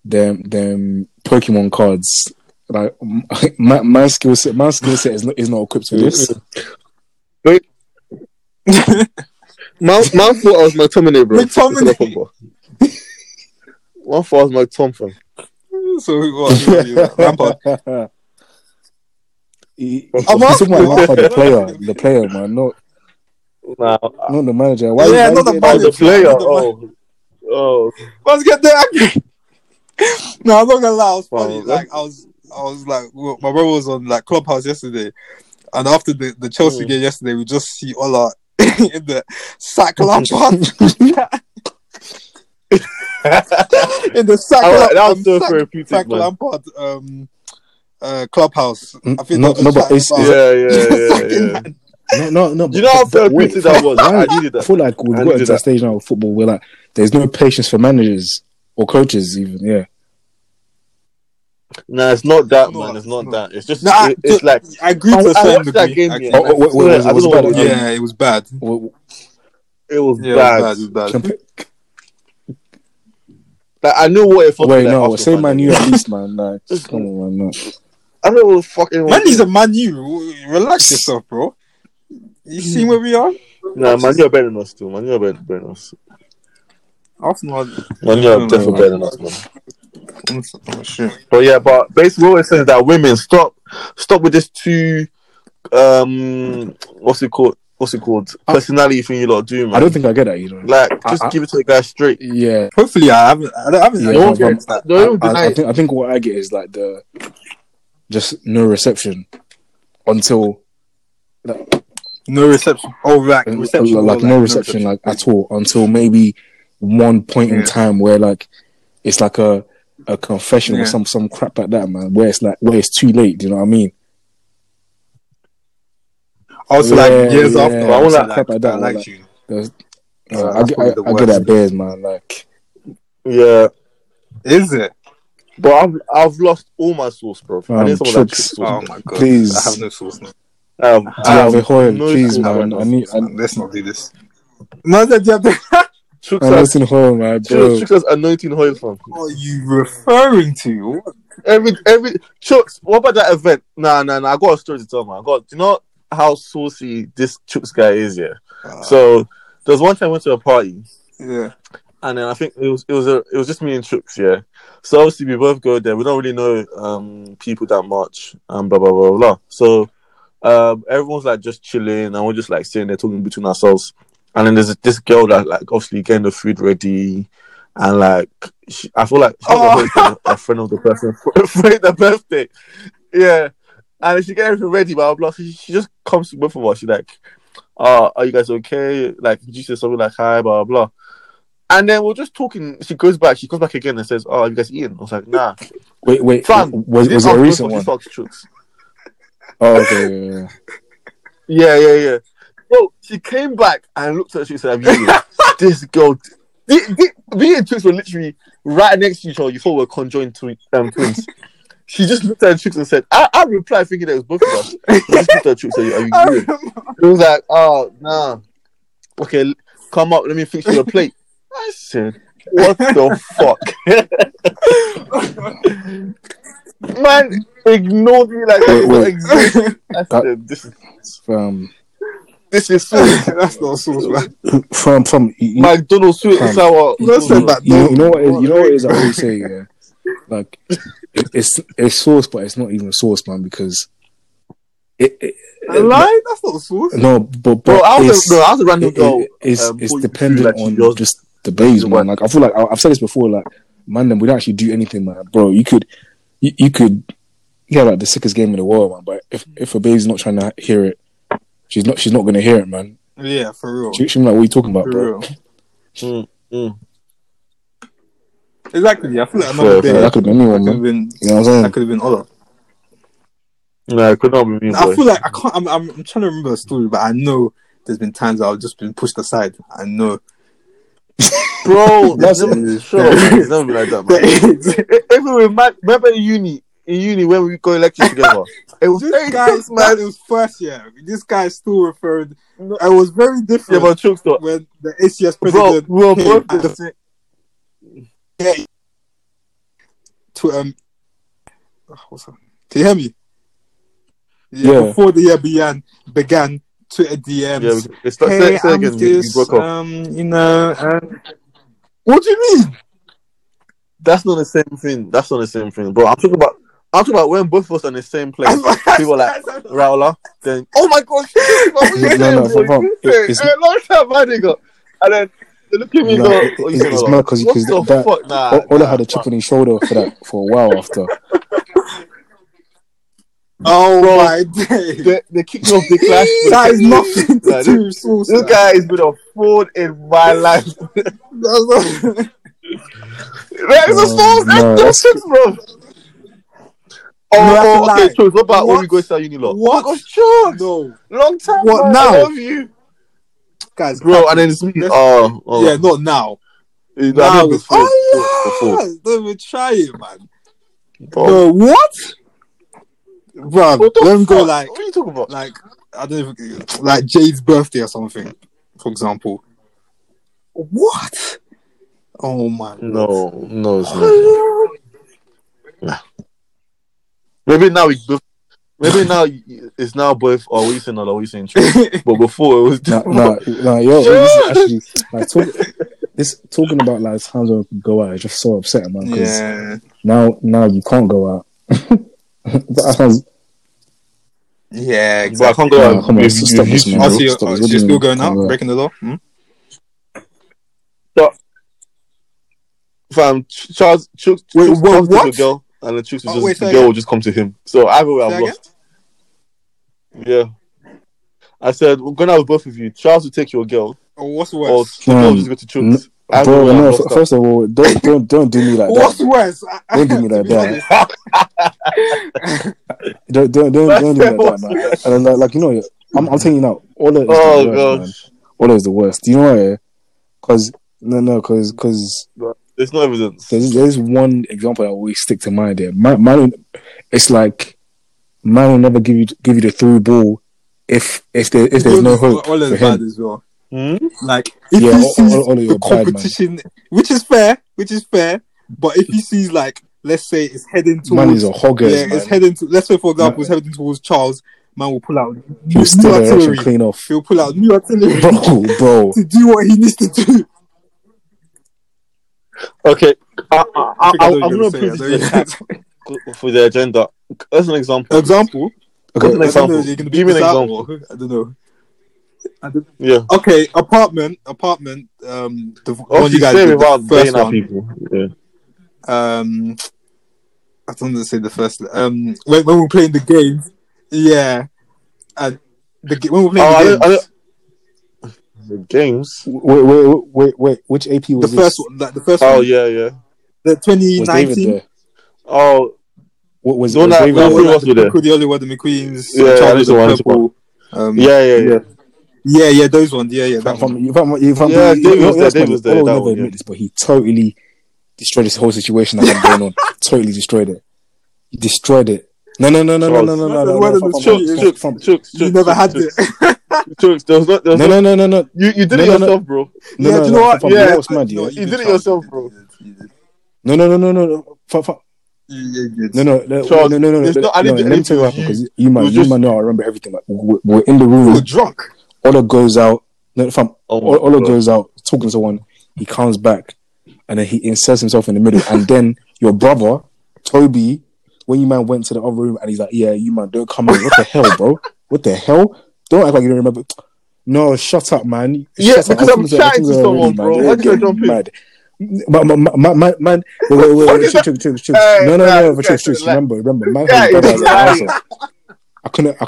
them Pokemon cards? Like, my skill set is not equipped for this. Wait. My thought I was my Terminator, bro. One for us, my Tom from. So what? Lampard. I'm talking about the player, man. Not the manager. Why? Yeah, not the manager. The player. Oh. Let's get there. No, I'm not gonna lie. It was funny. Like I was like, my brother was on like Clubhouse yesterday, and after the Chelsea game yesterday, we just see Ola in the Sack Lampard. In the Sack Lampard Clubhouse. I think No, you know how therapeutic that was? I needed that. I feel like we've got into a stage now with football where like there's no patience for managers or coaches even, yeah. Nah, it's not that, man. It's not that. It's just, it's like... I agree to a certain degree. Yeah, it was bad. It was bad. Like, I knew what it felt like. Wait, no, say Man U at least, man. Like, come on, man. No. I don't know what the fuck it was. Man, he's a Man U. Relax yourself, bro. You see where we are? Nah, Man U are better than us, too. Man U are better than us. Arsenal. Man U are definitely better than us, man. Oh, shit. But yeah, but basically what it says is that women, stop with this too, what's it called? Personality thing you lot do, man. I don't think I get that, you know. Like, just give it to the guy straight. Yeah. Hopefully, I think what I get is like just no reception until. Like, no reception. Oh, right. Reception. Like no reception, like at all until maybe one point in time where like it's like a confession or some crap like that, man. Where it's too late. Do you know what I mean? Also, years after, I want that crap like that. Like you. I get that bears, man. Like, yeah, is it? But I've lost all my sauce, bro. I need some of that sauce. Oh my god, please! I have no sauce now. Please, man. Let's not do this. No, that you have the anointing oil, man. Tricks anointing oil from. What are you referring to? What every Chooks. What about that event? Nah. I got a story to tell, man. Do you know how saucy this Chooks guy is? Yeah. So there's one time I went to a party. Yeah. And then I think it was just me and Chooks. Yeah. So obviously we both go there. We don't really know people that much. Blah blah blah blah. So everyone's like just chilling, and we're just like sitting there talking between ourselves. And then there's this girl that like obviously getting the food ready. And like, I feel like she's a friend of the person for the birthday, yeah. And she gets everything ready, blah blah. So she just comes to both of us. She's like, "Are you guys okay?" Like, she says something like, "Hi," blah blah. And then we're just talking. She comes back again and says, "Oh, are you guys eating?" I was like, "Nah." Wait. Fam, was it a recent one? Oh, okay. Yeah. So she came back and looked at her and said, "Have you this girl?" Me and Chooks were literally right next to each other. You thought we were conjoined twins. She just looked at Chooks and said, I replied thinking that it was both of us. She just looked at Chooks and said, "Are you good?" It was like, "Oh, nah. Okay, come up. Let me fix you a plate." I said, "What the fuck?" Man ignored me like that. I said, This is sauce. That's not sauce, man. From McDonald's sweet and sour. You know what it is. I always say, yeah, like it's sauce, but it's not even sauce, man, because it I lied. That's not sauce. No, but I was a random girl. It's dependent on just the blaze, man. Like I feel like I've said this before. Like, man, then we don't actually do anything, man, bro. You could like the sickest game in the world, man. But if a babe's not trying to hear it. She's not going to hear it, man. Yeah, for real. She's like, what are you talking about, bro? Exactly. I feel like that could have been anyone, man. You know what I'm saying? That could have been other. No, it could not be me. I feel like I can't. I'm trying to remember a story, but I know there's been times I've just been pushed aside. I know, bro. It's never been like that, man. Even with my remember in uni when we go lectures together. It was this guy's man. It was first year. This guy still referred. I was very different. Yeah, but Chooks, when the ACS president, bro, we were both yeah. What's up? Can you hear me? Yeah. Before the year began, Twitter DMs. Yeah, it's hey, I'm this. You know. What do you mean? That's not the same thing. That's not the same thing, bro. I'm talking about when both of us are in the same place. People like Raula, then oh my gosh, and then they look at me and go, it's mad because fuck? Ola had a chip on his shoulder for a while after. Oh bro, my day! They kicked off the clash. That is nothing to do with sauce. This guy has been a fool in my life. That is a sauce. That's chips, bro. Oh, no, okay, Chooks, what about when we go to uni lot? What? Oh, Chooks! No. Long time. What man, now? I love you. Guys, bro, and then it's me. Oh. Yeah, not now. Now was oh, yeah. Let me try it, man. Bro, what? Bro, let me go like... What are you talking about? Like, I don't even... Like, Jade's birthday or something, for example. What? Oh, man. No, it's not. Nah. Maybe now it's now both. Or we saying or we saying true, but before it was different. Nah, yo, this is actually like talking about like times when we go out. It's just so upsetting, man. Because now you can't go out. That sounds... Yeah, exactly. But I can't go out. Come on, stop this, man. You're still going out, breaking the law. Hmm? So, fam, Charles, what? Girl. And the truth is the girl will just come to him. So either way, I'm lost. Yeah. I said, we're going to have both of you. Charles will take your girl. Oh, what's worse? Or the girl will just go to Chooks. Bro, no, first of all, don't do me like that. What's worse? Don't do me like that. Don't do me like that, man. And like, you know, I'm telling you now, Ola is the worst. Do you know why? Because... There's no evidence. There's one example that always stick to mind there. It's like man will never give you the through ball if there's no hope. All is bad as well. Hmm? Like if he sees the competition, which is fair, but if he sees like let's say it's heading towards... Man is a hogger. Yeah, man. It's heading to... Let's say, for example, it's heading towards Charles. Man will pull out new artillery. Clean off. He'll pull out new artillery. Bro. To do what he needs to do. Okay. I'm going to put this for the agenda. As an example. Okay. Give me an example. I don't know. Yeah. Okay. Apartment. The one you guys did, the first one. People. Yeah. I don't want to say the first. When we're playing the games. Yeah. When we're playing the games. Wait. Which AP was the first one? Like the first one. Oh yeah. The 2019. Oh. What was it? The only one, the McQueens. Yeah, Charlie the one. Yeah, those ones. Yeah. David was there. I'll never admit this, but he totally destroyed this whole situation that's been going on. Totally destroyed it. He destroyed it. No. You never had it. No. You did it yourself, bro. Yeah, do you know what? Yeah, you did it yourself, bro. No. No. Let me tell you what happened, because you man know I remember everything. Like, we're in the room. We're drunk. Ola goes out. Ola goes out talking to someone. He comes back, and then he inserts himself in the middle. And then your brother Toby, when you man went to the other room, and he's like, "Yeah, you man, don't come in. What the hell, bro? What the hell? Don't act like you don't remember." No, shut up, man. Yeah, because I'm chatting to someone, bro. Why did I jump in? Man, wait, no, remember, man, I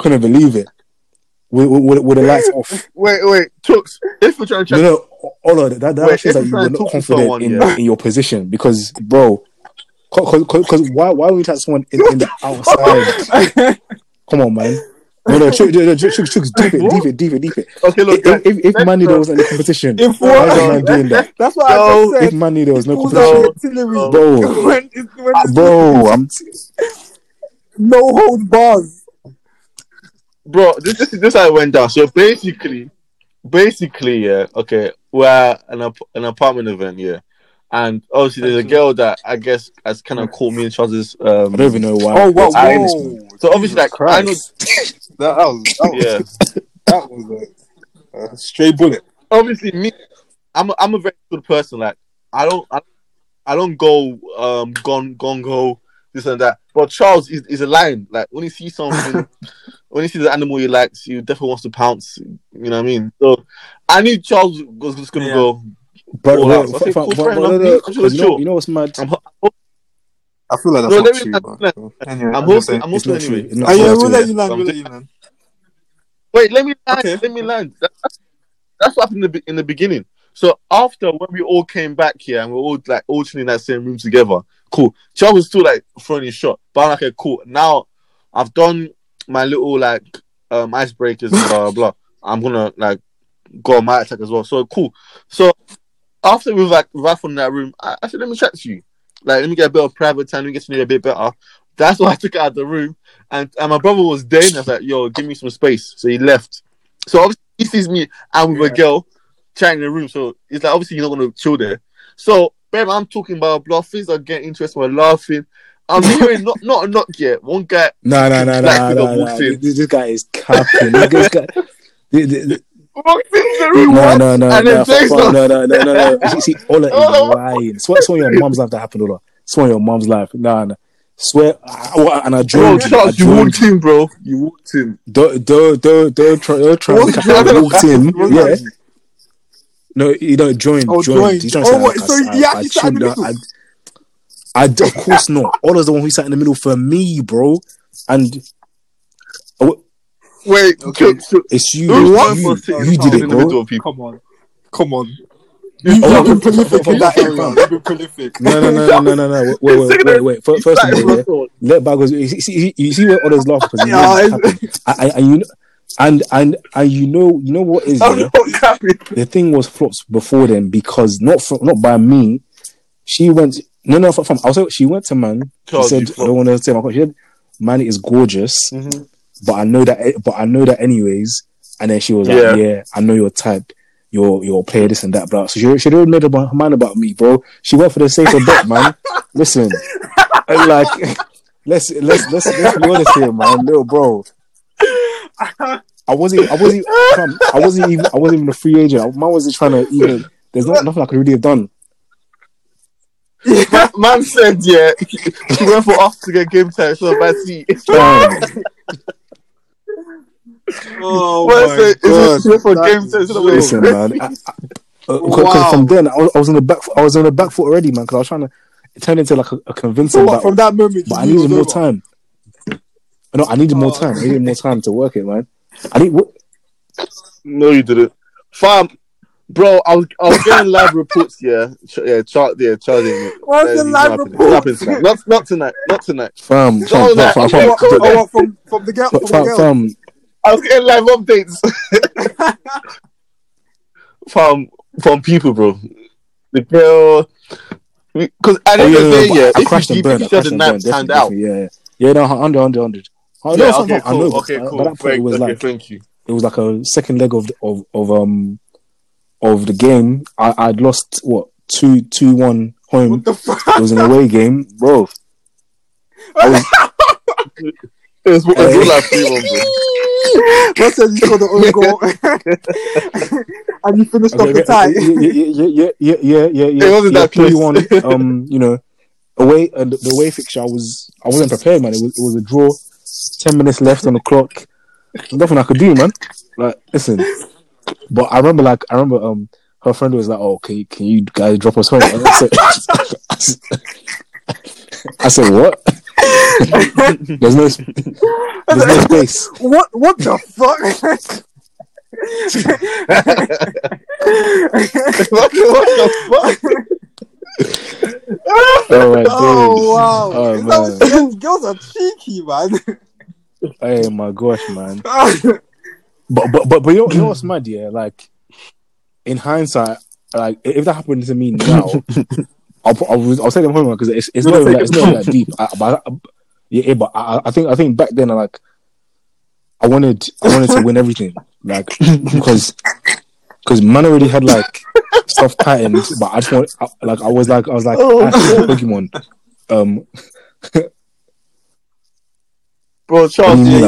couldn't believe it. With the lights off. Wait, Tooks, if we're trying to... No, all of that shows that you were not confident in your position, because, bro, because why would you touch someone in the outside? Come on, man. No, Chooks, deep it. Okay, look, if Manny there was in the competition, why is man doing that? That's what I said. If Manny there was no competition, bro, I'm no hold bars, bro. This how it went down. So basically, yeah. Okay, we're at an apartment event, yeah. And obviously, there's a girl that I guess has kind of caught me in Charles'. I don't even know why. Oh, wow! So obviously, like, I know. That was a stray bullet. Obviously, me, I'm a very good person. Like, I don't go gongo this and that. But Charles is a lion. Like, when you see something, when you see the animal you like, you definitely wants to pounce. You know what I mean? So I knew Charles was just gonna go. But you know what's mad? I feel like that's not true, bro. I'm hosting anyway. We'll let you land. Wait, let me land. That's what happened in the beginning. So after, when we all came back here and we were all like all in that same room together, cool. Charles was still like throwing his shot, but I'm like, okay, cool. Now I've done my little like icebreakers and blah, blah, blah. I'm gonna like go on my attack as well. So cool. So after we were like right from that room, I said, let me chat to you. Like, let me get a bit of private time. Let me get to know you a bit better. That's why I took it out of the room. And my brother was there. And I was like, yo, give me some space. So he left. So obviously he sees me out with a girl chatting in the room. So it's like, obviously you're not going to chill there. So, babe, I'm talking about bluff. Things are getting interesting. We're laughing. I'm hearing not a knock yet. One guy. No. This guy is capping. This guy... No. See, Ola is lying. Swear on your mom's life that happened, Ola. Swear on your mom's life. Nah. Swear, and I drove you. Charles, you walked in, bro. You walked in. Don't try. I walked in. Yeah. No, you don't join. Oh, join. Of course not. Ola's the one who sat in the middle for me, bro. And. Wait, okay. It's you. You did it, bro. Come on. You've been prolific. No. Wait. First of all, let Baggers. You see where others laugh because you know what is there? The thing was flopped before then because not by me. She went. No. From also she went to man. She said, "I don't want to say my question." She said, "Man is gorgeous." But I know that anyways. And then she was like, yeah, I know your type. Your player, this and that, blah. So she already made up her mind about me, bro. She went for the sake of that, man. Listen. And like, let's be honest here, man, little bro. I wasn't even a free agent. Man wasn't trying to even. There's nothing I could really have done. Yeah, man said, yeah, she went for off to get game time. So bad seat. Oh my God! She went for game time. Listen, man. Wow. From then, I was on the back foot already, man. Because I was trying to turn into like a convincing. But from that moment, but I needed more time. No, I needed more time. I needed more time to work it, man. I didn't. No, you didn't, fam. Bro, I was getting live reports. Charlie. What's the live reports? Not tonight. From the girl. I was getting live updates. from people, bro. The girl, because I didn't say I crashed and burned. Yeah. No, 100. Cool. At that point, it was like a second leg of the game. I'd lost 2-1 home. What the fuck? It was an away game, bro. It was like 3-1, bro. What says you scored the own goal and you finished off the tie? Yeah. It wasn't that 3-1. Away and the away fixture. I wasn't prepared, man. It was a draw. 10 minutes left on the clock. Nothing I could do, man. Like, listen. But I remember, her friend was like, "Oh, can you guys drop us home?" And I said, "What? there's no space." What the fuck? What the fuck? Oh, wow. Those girls are cheeky, man. Hey, my gosh, man. But you know what's mad, yeah? Like, in hindsight, like, if that happened to me now, I'll say them home, because it's not that like deep. But I think back then, like, I wanted to win everything, like, because man already had like stuff patterned, but I just was like Pokemon. Bro, Charles, you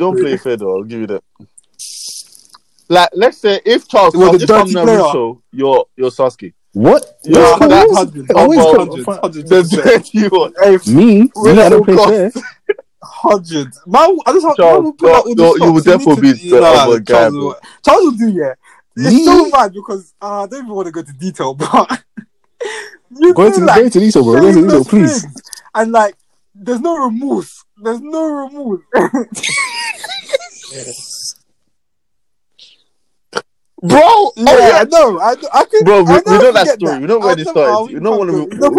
don't play fair though. I'll give you that. Like, let's say if Charles, if I'm Naruto, you're Sasuke. What? Yeah, that's me. I don't play fair. 100. Man, I just have Charles. You would definitely be the other guy. Charles will do, yeah. It's so bad because I don't even want to go to detail, but go into detail, please. And like, there's no remorse. Bro, I know. Bro, we know that story. We know where this started. You don't want to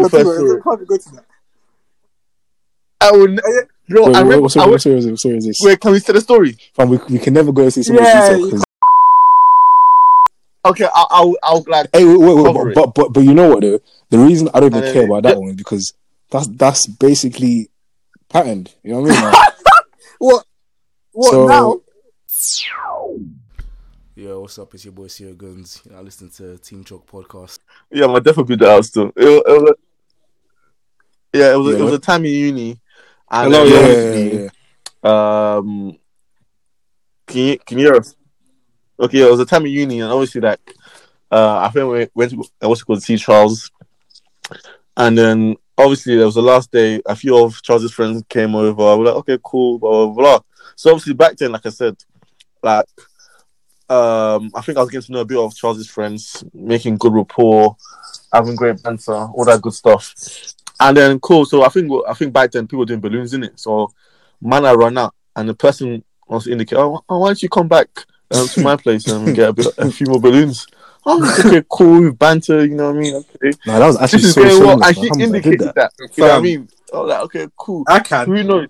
first story. Can't go to that. I would. Bro, what story is this? Wait, can we tell the story? Fam, we can never go and see some detail. Okay, I'll like. Hey, wait. But you know what though? The reason I don't even care about that one is because that's basically patterned. You know what I mean? Like, what so... now? Yo, what's up? It's your boy Sierra Guns. I listen to Team Chalk Podcast. Yeah, my definitely did that out still. It was a time in uni. Can you hear us? Okay, it was a time in uni, and obviously, like, I think we went to see Charles, and then obviously there was the last day. A few of Charles's friends came over. I was like, okay, cool, blah blah blah. So obviously back then, like I said, like, I think I was getting to know a bit of Charles's friends, making good rapport, having great banter, all that good stuff. And then cool. So I think back then people were doing balloons, innit? So man, I ran out, and the person was indicating, "Oh, why don't you come back to my place and get a few more balloons?" Oh, okay, cool, banter, you know what I mean? Okay. No, that was actually so well. I actually indicated that. You know what I mean? I was like, okay, cool. I can. Who knows?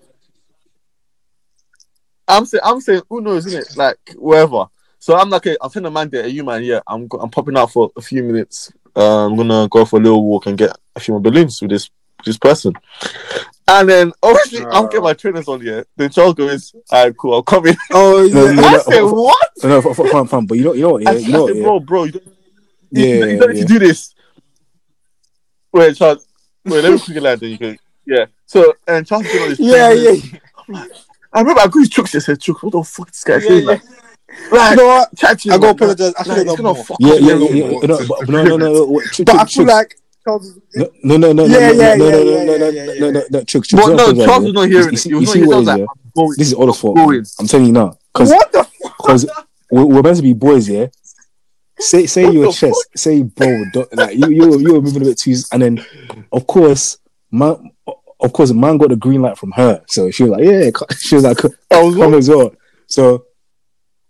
I'm saying, who knows, isn't it? Like, wherever. So I'm like, I think a man there, you man, yeah. I'm popping out for a few minutes. I'm gonna go for a little walk and get a few more balloons with this person. And then, obviously, I'm getting my trainers on here. Then Charles goes, "All right, cool, I'll come in." Oh, yeah. What? No, fun. But you know what? Yeah, I said, bro, you don't need to do this. Wait, Charles. Wait, let me quickly like that. You can Yeah. So and Charles did all this. I'm like, I remember I got chokes. I said, "Chokes, what the fuck is this guy doing?" Like, you know what? I go apologize. I should have done more. No. But I feel like. No. Charles was not hearing it. You see what it is? This is all of fault. I'm telling you now. What the fuck? Because we're meant to be boys, yeah. Say your chest. Say, bro, like you were moving a bit too, and then of course, man got the green light from her. So she was like, come as well. So.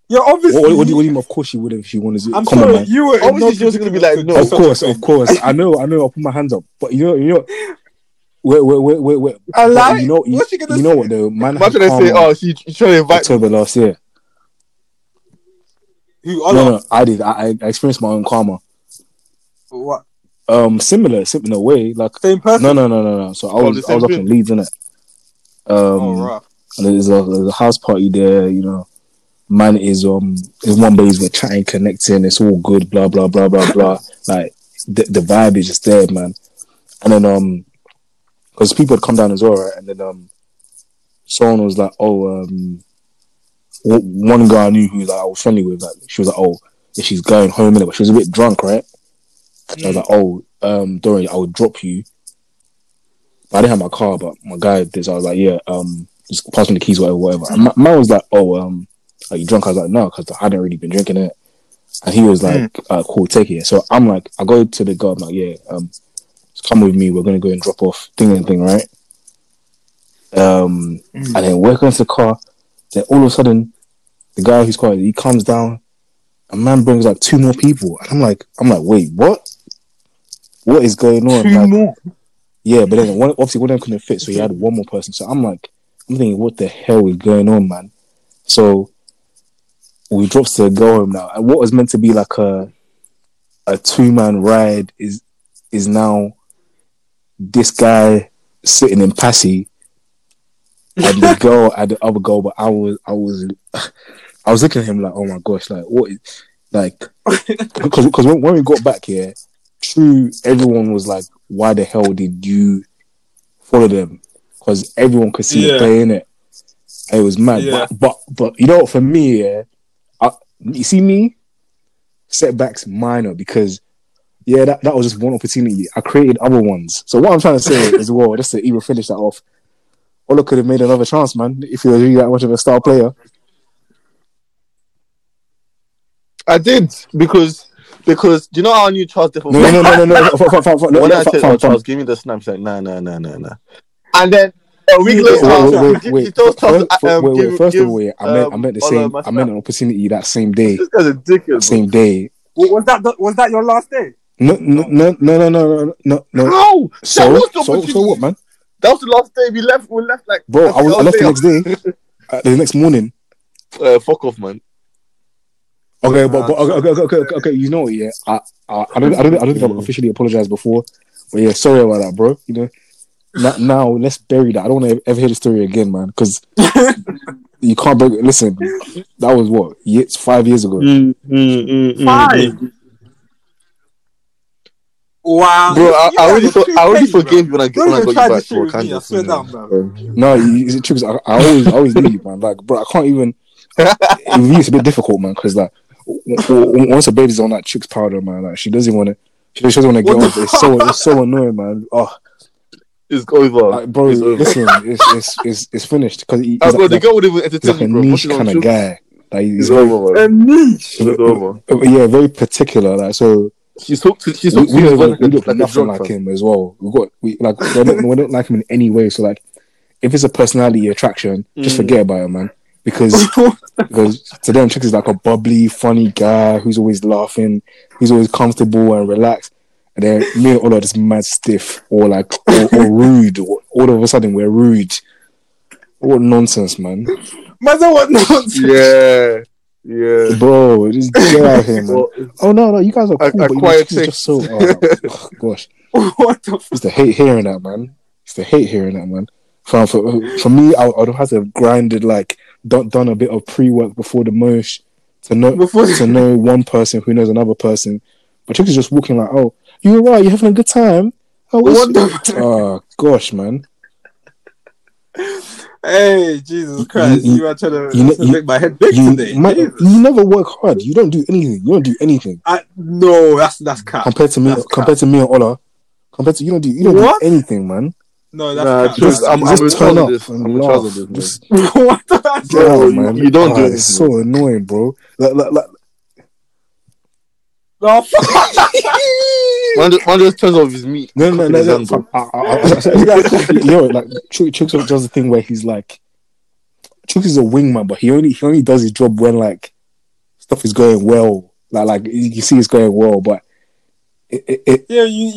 Yeah, obviously. What do you mean? Of course, she would if she wanted to. You were obviously she was going to be like, no. Of course. I know. I'll put my hands up, but you know. Wait. I like. You know what the man. What did I say? Oh, she tried to invite October last year. No, I did. I experienced my own karma. What? Similar in a way, like same person. No. So I was up in Leeds, innit? Right. And there's a house party there, you know. Man is in one days we're chatting, connecting, it's all good, blah blah blah blah blah. Like the vibe is just there, man. And then because people had come down as well, right? And then someone was like, one girl I knew who like I was friendly with, like she was like, oh, she's going home in it, but she was a bit drunk, right? And I was like, don't worry, I will drop you. But I didn't have my car, but my guy did. So I was like, just pass me the keys, whatever. And man was like, are you drunk? I was like, no, because I hadn't really been drinking it. And he was like, cool, take it. So I'm like, I go to the girl, I'm like, just come with me, we're going to go and drop off, thing, right? And then we're going to the car. Then all of a sudden, the guy who's quiet, he comes down, and man brings like two more people. And I'm like, wait, what? What is going on? Two more? Yeah, but then obviously one of them couldn't fit, so he had one more person. So I'm thinking, what the hell is going on, man? So we drops to go home now, and what was meant to be like a 2-man ride is now this guy sitting in Passy and the girl and the other girl. But I was looking at him like, oh my gosh, like what? Like because when we got back here, true, everyone was like, why the hell did you follow them? Because everyone could see the play in it. It was mad, but you know what? For me, you see me setbacks minor because that was just one opportunity. I created other ones. So what I'm trying to say is, well, just to even finish that off, Ola could have made another chance, man. If he was really that much of a star player, I did because do you know how I knew Charles different? No. When I said Charles, give me the snaps, like nah. And then. A week later, wait. First of all, I meant an opportunity that same day. This guy's ridiculous. Same day. Was that your last day? No. How? So what, man? That was the last day we left. We left like. Bro, I left the next day. The next morning. Fuck off, man. Okay, but okay. You know what? Yeah, I don't think I've officially apologized before, but yeah, sorry about that, bro. You know. Now let's bury that. I don't want to ever hear the story again, man. Because you can't break it. Listen, that was what? It's 5 years ago. 5. Wow, bro! I already forgave you when I got you back for Kansas. I swear down, man. No, it's true. I always knew you, man. Like, bro, I can't even. It's a bit difficult, man. Because like, once a baby's on that chick's powder, man, like she doesn't want to. She doesn't want to get off. It's so annoying, man. Oh. It's over, like, bro. It's over. Listen, it's finished because the girl would even entertain me, bro. He's a niche kind of guy. Like, it's over. A niche. It's over. Yeah, very particular. Like so, she's hooked. We look like nothing like him as well. We don't like him in any way. So like, if it's a personality attraction, just forget about it, man. Because to them, Chicks is like a bubbly, funny guy who's always laughing. He's always comfortable and relaxed. And then me and Ola are just mad stiff or like or rude. Or, all of a sudden we're rude. What nonsense, man. Mother, what nonsense. Yeah. Bro, just get out of here, man. Oh, no, you guys are cool, but you're just so... Oh, gosh. What the fuck? It's the hate hearing that, man. For me, I would have to have grinded, like, done a bit of pre-work before the merge to know one person who knows another person. But Chick is just walking like, oh, you're right, you're having a good time. Oh, gosh, man. Hey, Jesus Christ! You are trying to make my head big today. You never work hard. You don't do anything. No, that's cap. Compared to me and Ola, you don't do anything, man. No, that's just turn up and laugh. What the hell? Bro, man, you don't do anything. It's so annoying, bro. Like. No, one just turns off his meat. No. Chooks does the thing where he's like, Chooks is a wingman, but he only does his job when like stuff is going well. Like you see it's going well, but you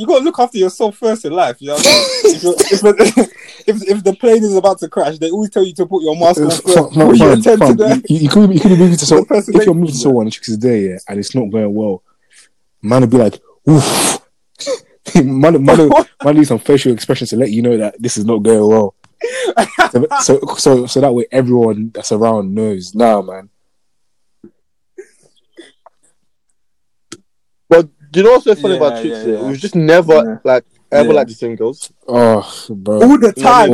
gotta look after yourself first in life. You know what I mean? if the plane is about to crash, they always tell you to put your mask on first. You could be moving to someone. If you're moving to someone and Chooks is there, yeah, and it's not going well, man would be like, oof. man need some facial expressions to let you know that this is not going well. so that way everyone that's around knows. Nah, man. But you know what's so funny about Chooks? Yeah. We've just never like the same girls. Oh, bro! All the time.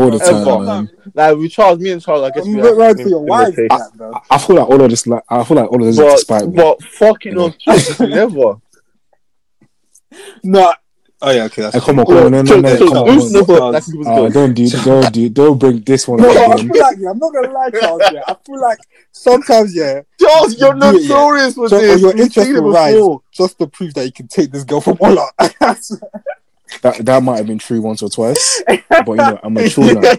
Like with Charles, me and Charles, I guess. I feel like all of this. I feel like all of this is despite me. But fucking on Chooks, never. No. Oh yeah, okay. That's come on. Don't bring this one. No, I feel like, I'm not gonna lie, Charles. Yeah, I feel like sometimes, yeah, Charles, you're not serious with this. Your interest will rise just to prove that you can take this girl from Ola. That might have been true once or twice, but you know, I'm mature now.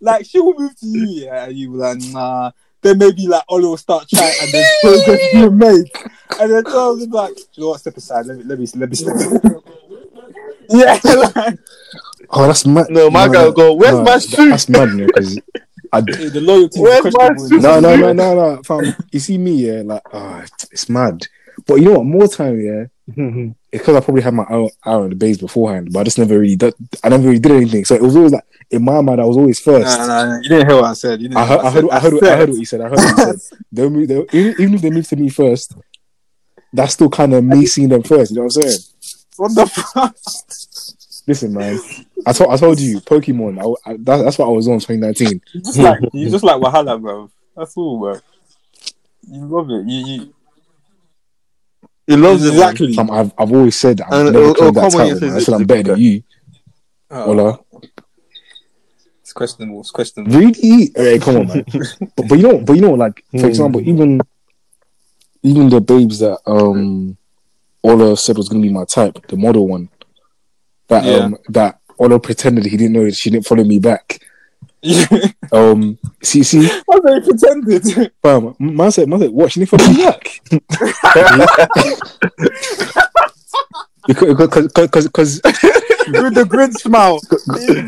Like she will move to you, yeah, and you will like, nah. Then maybe like Ola will start trying, and then progress you make, and then Charles is like, you know what? Step aside. Let me step. Yeah. Like... Oh, that's mad. No, my guy will go. Where's my suit? That's mad, because the loyalty. Where's my suit? No, fam. You see me, yeah, like, it's mad. But you know what? More time, yeah. It's because I probably had my hour on the base beforehand, but I just never really did anything. So it was always like in my mind, I was always first. You didn't hear what I said. I heard what you said. I heard what you said. Even if they move to me first, that's still kind of me seeing them first. You know what I'm saying? What the fuck? Listen, man. I told you, Pokemon. That's what I was on in 2019. You just like Wahala, bro. That's all, bro. You love it. He loves exactly. I've always said that. I've never claimed that title. I said I'm better than you. Ola. It's questionable. Really? Hey, come on, man. but you know, like for example, even the babes that Ola said was going to be my type, the model one. That Ola pretended he didn't know that she didn't follow me back. See. I very pretended. Man said, what? She didn't follow me back. Because with the grin smile. Because in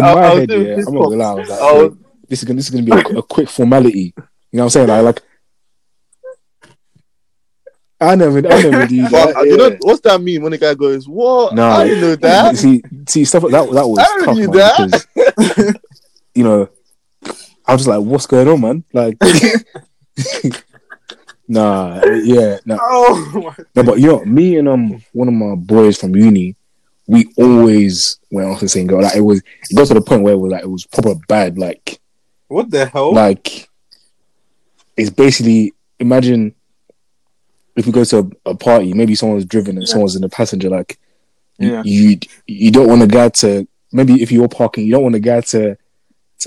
my head, yeah, I'm not gonna lie. This is gonna be a quick formality. You know what I'm saying? Like I never do that. What's that mean when the guy goes, "What? No, I didn't know that." See stuff like that was I tough, knew man, that. Because, you know, I was just like, "What's going on, man?" Like, nah. No, but you know, me and one of my boys from uni, we always went off the same girl. Like it got to the point where it was proper bad. Like, what the hell? Like, it's basically imagine. If we go to a party, maybe someone's driven and someone's in the passenger. Like, you don't want a guy to maybe if you're parking, you don't want a guy to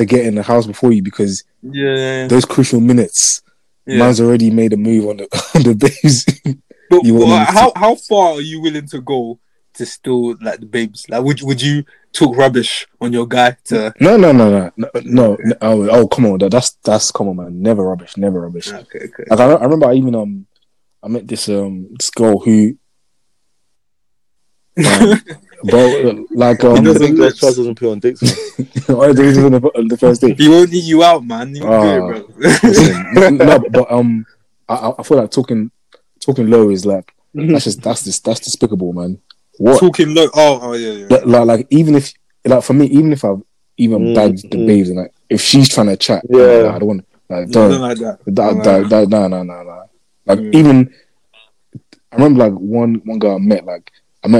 get in the house before you because those crucial minutes, man's already made a move on the babes. But how far are you willing to go to still like the babes? Like, would you talk rubbish on your guy to? No. Oh, come on, that's come on, man. Never rubbish. Okay. Like, I remember I even I met this girl who, bro, like Charles doesn't put on dicks. On the first day, he won't eat you out, man. You won't do it, bro. I feel like talking low is like that's despicable, man. What talking low? Oh yeah. Like even if like for me, even if I've even bagged the babes and like if she's trying to chat, like, I don't want like don't like that. No. Like even, I remember like one girl I met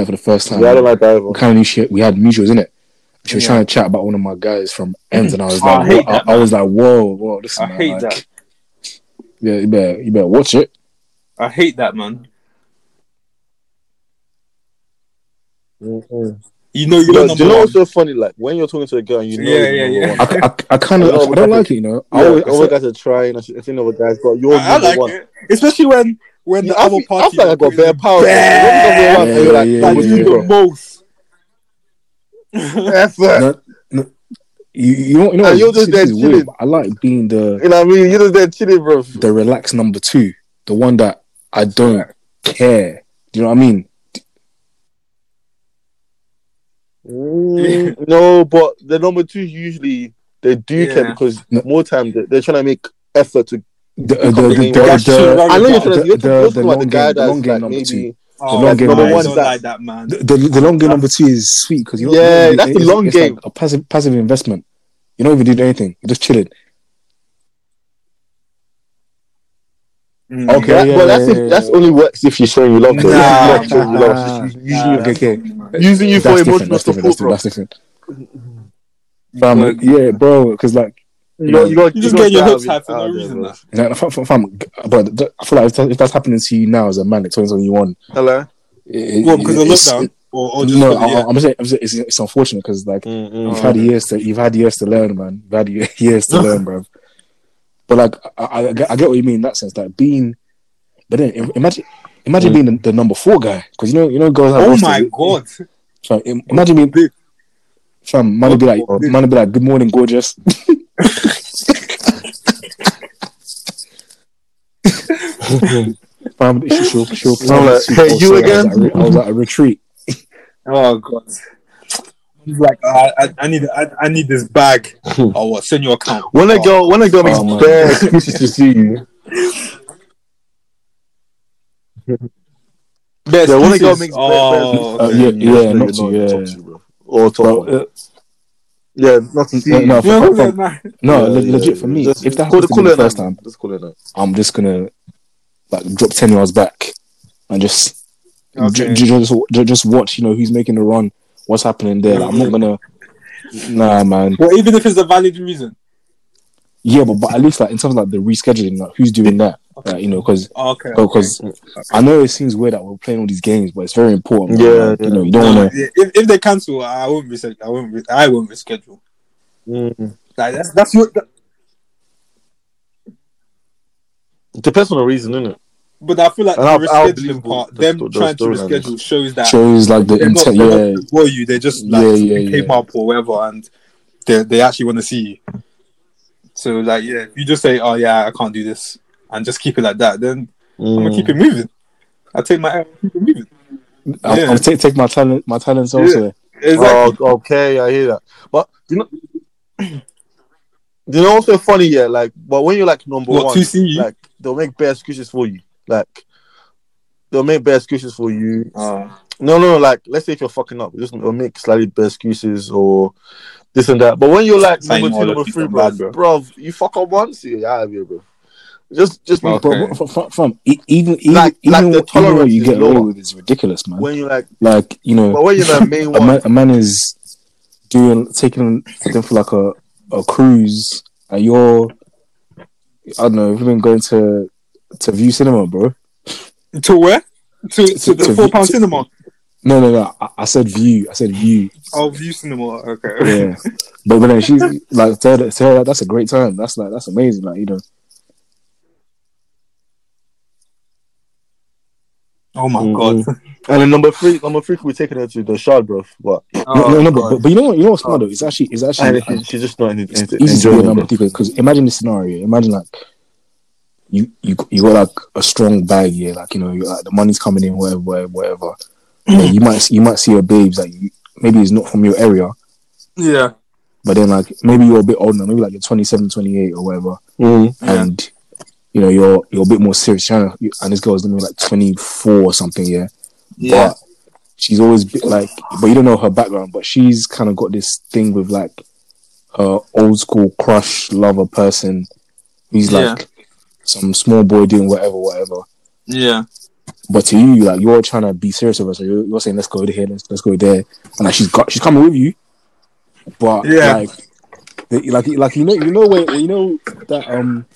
for the first time. Yeah, I don't like that either. We kind of knew we had mutuals in it, She was trying to chat about one of my guys from Ends, and I was like, I was like, whoa, listen, I man, hate that. Yeah, you better watch it. I hate that, man. Mm-hmm. You know what's so funny? Like when you're talking to a girl, and I kind of, I don't like it. You know, yeah, I always guys are trying. I think other guys, but you're I like one. It, especially when the other party. I feel like I got bare power. You're the most. Effort. You know, you're just there chilling. I like being the. You know what I mean? You're just there chilling, bro. The relaxed number two, the one that I don't care. Do you know what I mean? No, but the number two usually they do care because more times they're trying to make effort to. I know you're trying to talk about the guy that's like maybe. The long game number one is like that, man. The long game number two is sweet because you. Yeah, that's the long game. Like a passive investment. You don't even do anything. You're just chilling. Okay, that's only works if you're showing you love. Using you for emotional support, bro. That's different. Fam, yeah, bro, because like you just get your hopes high for no reason. But I feel like if that's happening to you now as a man, it's 2021. Hello. Well, because of lockdown. No, I'm saying it's unfortunate because like you've had years to learn, man. You've had years to learn, bro. But like I get what you mean in that sense, like being. But then imagine being the number four guy, because you know girls have. Oh my god! So imagine being big. Some man would be like, good morning, gorgeous. Hey, you again? I was at a retreat. Oh god! Like I need this bag. Oh, what? Send your account. When I go, makes bare excuses to see you. Best when I go, makes legit for me. If that happens to me the first time, I'm just gonna like drop 10 yards back and just watch. You know who's making the run. What's happening there? Like, I'm not gonna. Nah, man. Well, even if it's a valid reason. Yeah, but at least like in terms of like the rescheduling, like who's doing that? Okay. Like, you know, because I know it seems weird that we're playing all these games, but it's very important. Yeah, like, you know, you don't want to. If they cancel, I won't reschedule. Mm. Like that's what. It depends on the reason, isn't it? But I feel like the rescheduling part, them trying to reschedule shows like the intent. Yeah, for you, they just like came up or whatever, and they actually want to see you. So like, yeah, you just say, oh yeah, I can't do this, and just keep it like that. Then I'm gonna keep it moving. I take my, keep it moving. I'll take my talents also. Exactly. Oh, okay, I hear that. But you know, also funny, yeah. Like, but when you're like number one, like they'll make bare excuses for you. Like, they'll make bad excuses for you. No. Like, let's say if you're fucking up, they'll make slightly bad excuses or this and that. But when you're like number 2, number 3, bro, you fuck up once, you're out of here, bro. Just okay. Bro, even the tolerance you get away with is ridiculous, man. When you're like you know, but when you're the main one, a man is taking for like a cruise, and you're, I don't know, even going to View Cinema, bro. To where? To the £4 cinema? No. I said View. Oh, View Cinema. Okay. Yeah. But then she's like, tell her like, that's a great time. That's like, that's amazing. Like, you know. Oh my god. And then number three, we're taking her to the Shard, bro. What? But you know what's funny though? It's actually. She's just not enjoying number three because imagine the scenario. Imagine like. You got like a strong bag, yeah. Like you know, like the money's coming in, whatever. Like, you might see your babes like maybe it's not from your area, yeah. But then like maybe you're a bit older, maybe like you're 27, 28 or whatever, and you know you're a bit more serious. And this girl's like 24 or something, yeah. But she's always been, like, but you don't know her background, but she's kind of got this thing with like her old school crush lover person. He's like. Yeah. Some small boy doing whatever. Yeah. But to you, like you're trying to be serious with her, so you're saying let's go here, let's go there, and like she's coming with you. But like you know that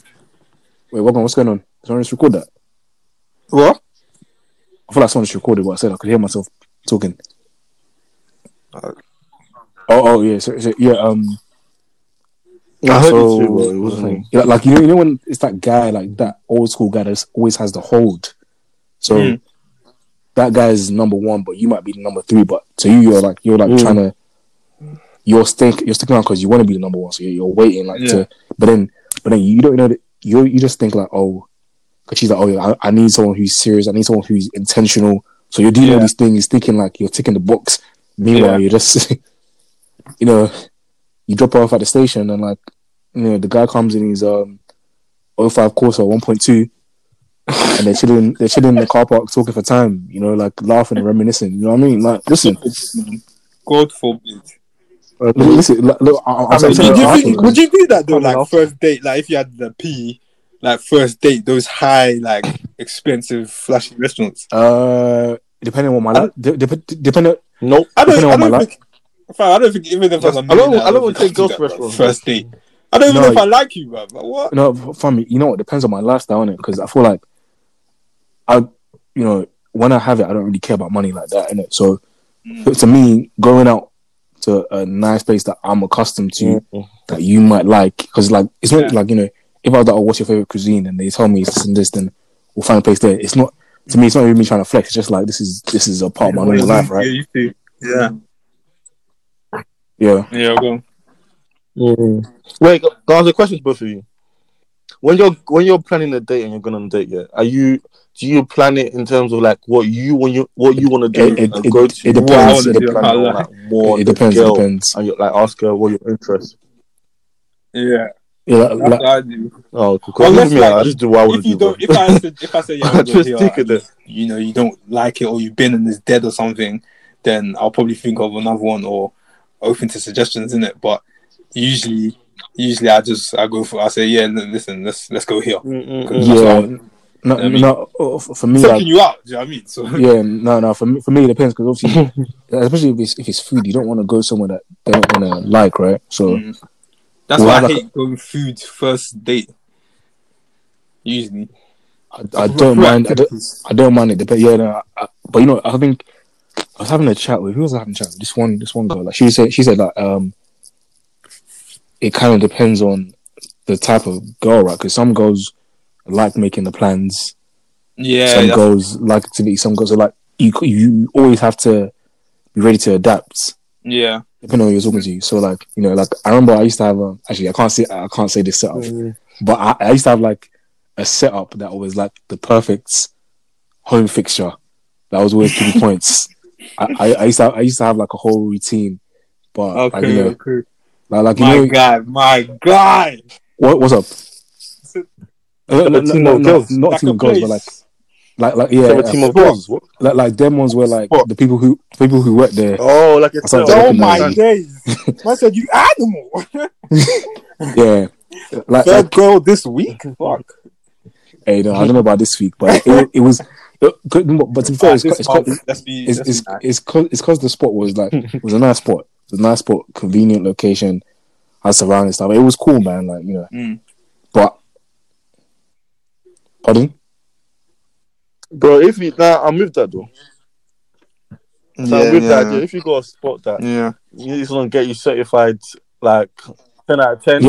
wait, what's going on? Did someone just record that? What? I feel like someone just recorded what I said. I could hear myself talking. Yeah. So yeah. I heard it too, but it wasn't like you know when it's that guy, like that old school guy that always has the hold. So that guy is number one, but you might be number three. But to you, you're like trying to. You're sticking out because you want to be the number one, so you're waiting to. But then you don't know that you just think like, oh, because she's like, oh, yeah, I need someone who's serious. I need someone who's intentional. So you're doing all these things, thinking like you're ticking the box. Meanwhile, you're just, you drop her off at the station, and like, the guy comes in, he's 05 Corsa 1.2, and they're chilling in the car park talking for time. Like laughing and reminiscing. You know what I mean? Like, listen, God forbid. Would you do that though? Like first date, like if you had the P, like first date, those high, like expensive, flashy restaurants. Depending on my life. Nope. I don't think even if I don't take girls first date. I don't even know if I like you, bro. Like, what? No, fam. You know what? Depends on my lifestyle, innit? Because I feel like when I have it, I don't really care about money like that, innit? So to me, going out to a nice place that I'm accustomed to that you might like, because like it's not like if I was like, oh, what's your favorite cuisine, and they tell me it's this and this, then we'll find a place there. It's not to me. It's not even me trying to flex. It's just like this is a part of my normal life, right? Yeah. Go. Wait, can I ask a question to both of you? When you're planning a date and you're going on a date, do you plan it in terms of like what you want to do? It depends. It depends. And you like ask her what your interests. That's what I do. Oh, unless, I just do what I want to do. If I say yeah, you don't like it, or you've been and it's dead or something, then I'll probably think of another one or open to suggestions, innit? But usually I say yeah, listen, let's go here. For me, like, you out, do you know what I mean? So for me it depends, because obviously especially if it's food, you don't want to go somewhere that they don't want to like, right? So that's why I hate going food first date. Usually I don't mind it, but I think I was having a chat with this one girl. Like she said that it kind of depends on the type of girl, right? Because some girls like making the plans. Some girls like activity. Some girls are like, you always have to be ready to adapt. Depending on who you're talking to. So like, like I remember I used to have I can't say this setup, but I used to have like a setup that was like the perfect home fixture that was always 2 points. I used to have like a whole routine, but my guy. What's up? Not team of girls, but like a team of girls. Like them ones were like the people who work there. Oh, like it's my days! I said you animal. Like girl this week. Fuck. Hey, no, I don't know about this week, but it was. But to be fair, it's because the spot was like was a nice spot. It was a nice spot, convenient location, had surrounding stuff. It was cool, man. Like but. Pardon? Bro, I'm with that though. I'm with that. If you got a spot that, you just want to get you certified like 10 out of 10. But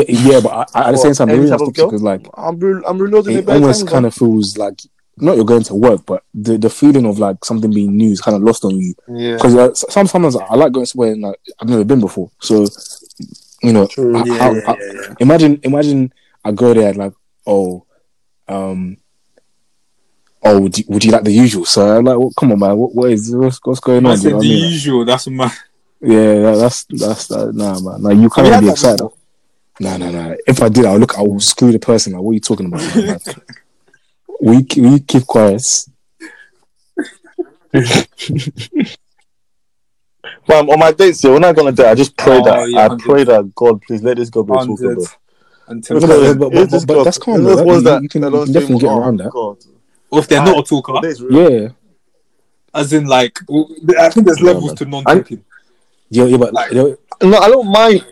at the same time, because like I'm reloading. It almost kind of feels like not you're going to work, but the feeling of like something being new is kind of lost on you. Because sometimes I like going somewhere and like, I've never been before. So imagine I go there and like would you like the usual, sir? I'm like, well, come on, man. What's going on? I said the usual. That's my. Nah, man. Like you can't be excited. Nah. If I did, I will screw the person. Like, what are you talking about? Like, we keep quiet. But on my dates, we're not gonna die. I just pray that God, please let this go be talking. But that's common. You can definitely get around that. Or if they're not a talker, as in like, I think there's levels to non-talking. But No, I don't mind.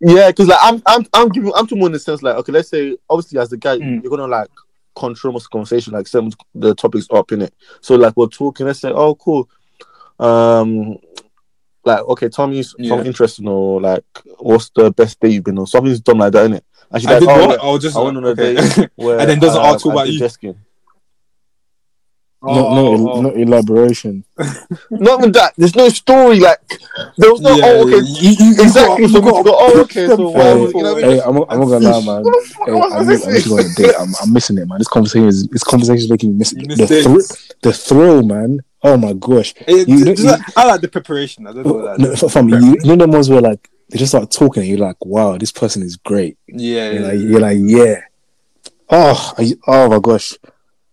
Yeah, because like I'm too more in the sense like, okay, let's say obviously as the guy you're gonna like control most conversation, like some the topics up innit. So like we're talking, let's say, oh cool, like okay, tell me something interesting or like what's the best day you've been on? Something's dumb like that innit. And she's like, I went on a day where, and then doesn't all talk about you. No elaboration. Not even that. There's no story. Like there was no. Yeah, oh, okay. Exactly. So we go. Oh, okay. So hey, I'm not gonna lie, man. I'm missing it, man. This conversation is making me miss it. The thrill, man. Oh my gosh. I like the preparation. I don't know that. No, from you know the ones where like they just start talking and you're like, wow, this person is great. Yeah. You're like, yeah. Oh my gosh.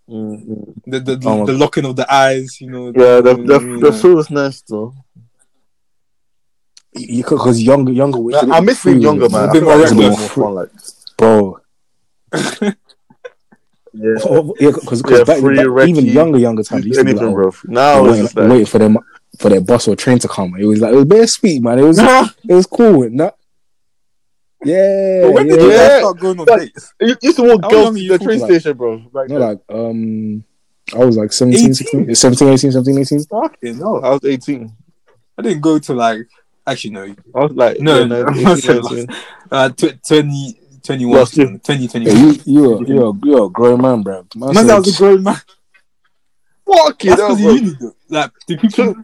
Mm-hmm. The locking of the eyes, you know. Yeah, the food was nice though. Because younger, nah, I miss being younger, man. Bro. Yeah, because back even younger times, you used to be like, bro. Now wait for them for their bus or train to come. It was like it was very sweet, man. It was it was cool. Nah. Yeah, but when did you start going on dates? You used to walk girls to the train station, bro. Like, no, like, I was like 17, 18. Fucking no, I was 18. I didn't go to like, actually, no. I was like, no, 20, 21, well, 20, 21. Yeah, you're a grown man, bro. Man, I was a grown man. Fuck it, that's because like, the people.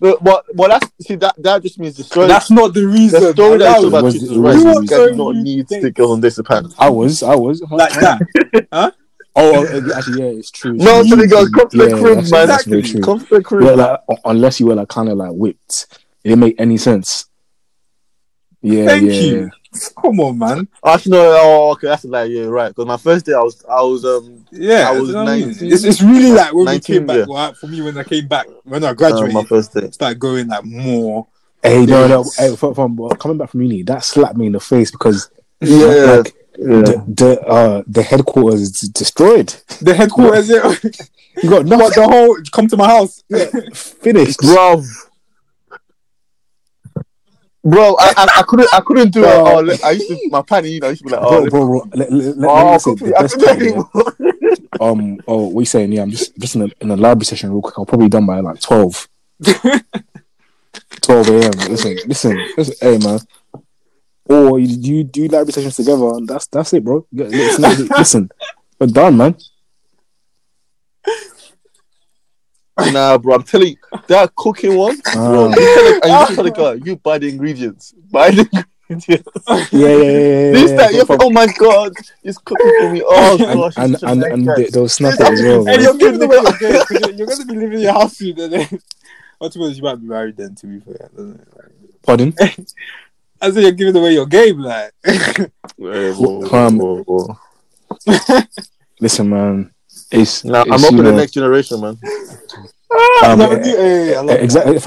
But that's see that just means the story. That's not the reason. The story that was about Jesus Christ does not need to go on this apparently. I was like that. Huh? Oh, actually, yeah, it's true. No, so they go come to the crib, man. Exactly. True. Come to the crib. Yeah, like, unless you were like kind of like whipped, it didn't make any sense. Yeah. Thank you. Come on, man. Actually, no. Oh, okay. That's like yeah, right. Because my first day, I was 19. It's really like when 19, we came back. Like, for me, when I came back, when I graduated, my first day, started going like more. Hey, no. Hey, from coming back from uni, that slapped me in the face because the headquarters is destroyed. The headquarters, you got nothing. The whole come to my house, finished, bro. Bro, I couldn't do it. I used to my panty, you know. I used to be like, bro. Let me say the best thing. What are you saying? Yeah, I'm just in a library session real quick. I'll probably be done by like 12. 12 a.m. Listen, hey man. Or you do library sessions together, and that's it, bro. Listen, we're done, man. Nah, bro, I'm telling you, that cooking one, bro, you buy the ingredients. Yeah. Oh my god, it's cooking for me. Oh gosh, and they'll snap it as well. And you're going to be living in your house soon. Or to be honest, you might be married then, to be fair. Pardon? I said you're giving away your game, like. Listen, man. I'm up in the next generation, man. Exactly. I'm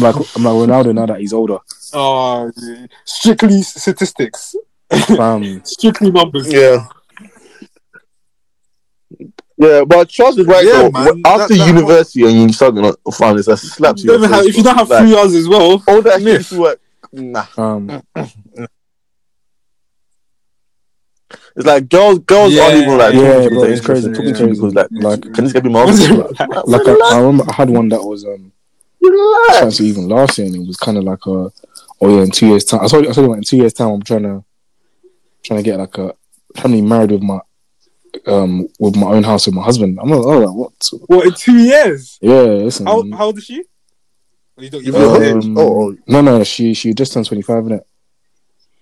like Ronaldo now that he's older. Oh, yeah. Strictly statistics. Strictly numbers. Yeah. Yeah, but Charles is right. Yeah, man, after university and you start going to find this, that slaps you. If you don't have 3 hours as well, all that shit work. Nah. It's like girls aren't even like, bro, it's crazy. Talking to me because can this get me my office? I remember I had one that was trying to even last year, and it was kind of like in 2 years time. I told you like in 2 years time, I'm trying to get like trying to be married with my own house with my husband. I'm like, what? What in 2 years? Yeah, listen. How old is she? No, she just turned 25, innit?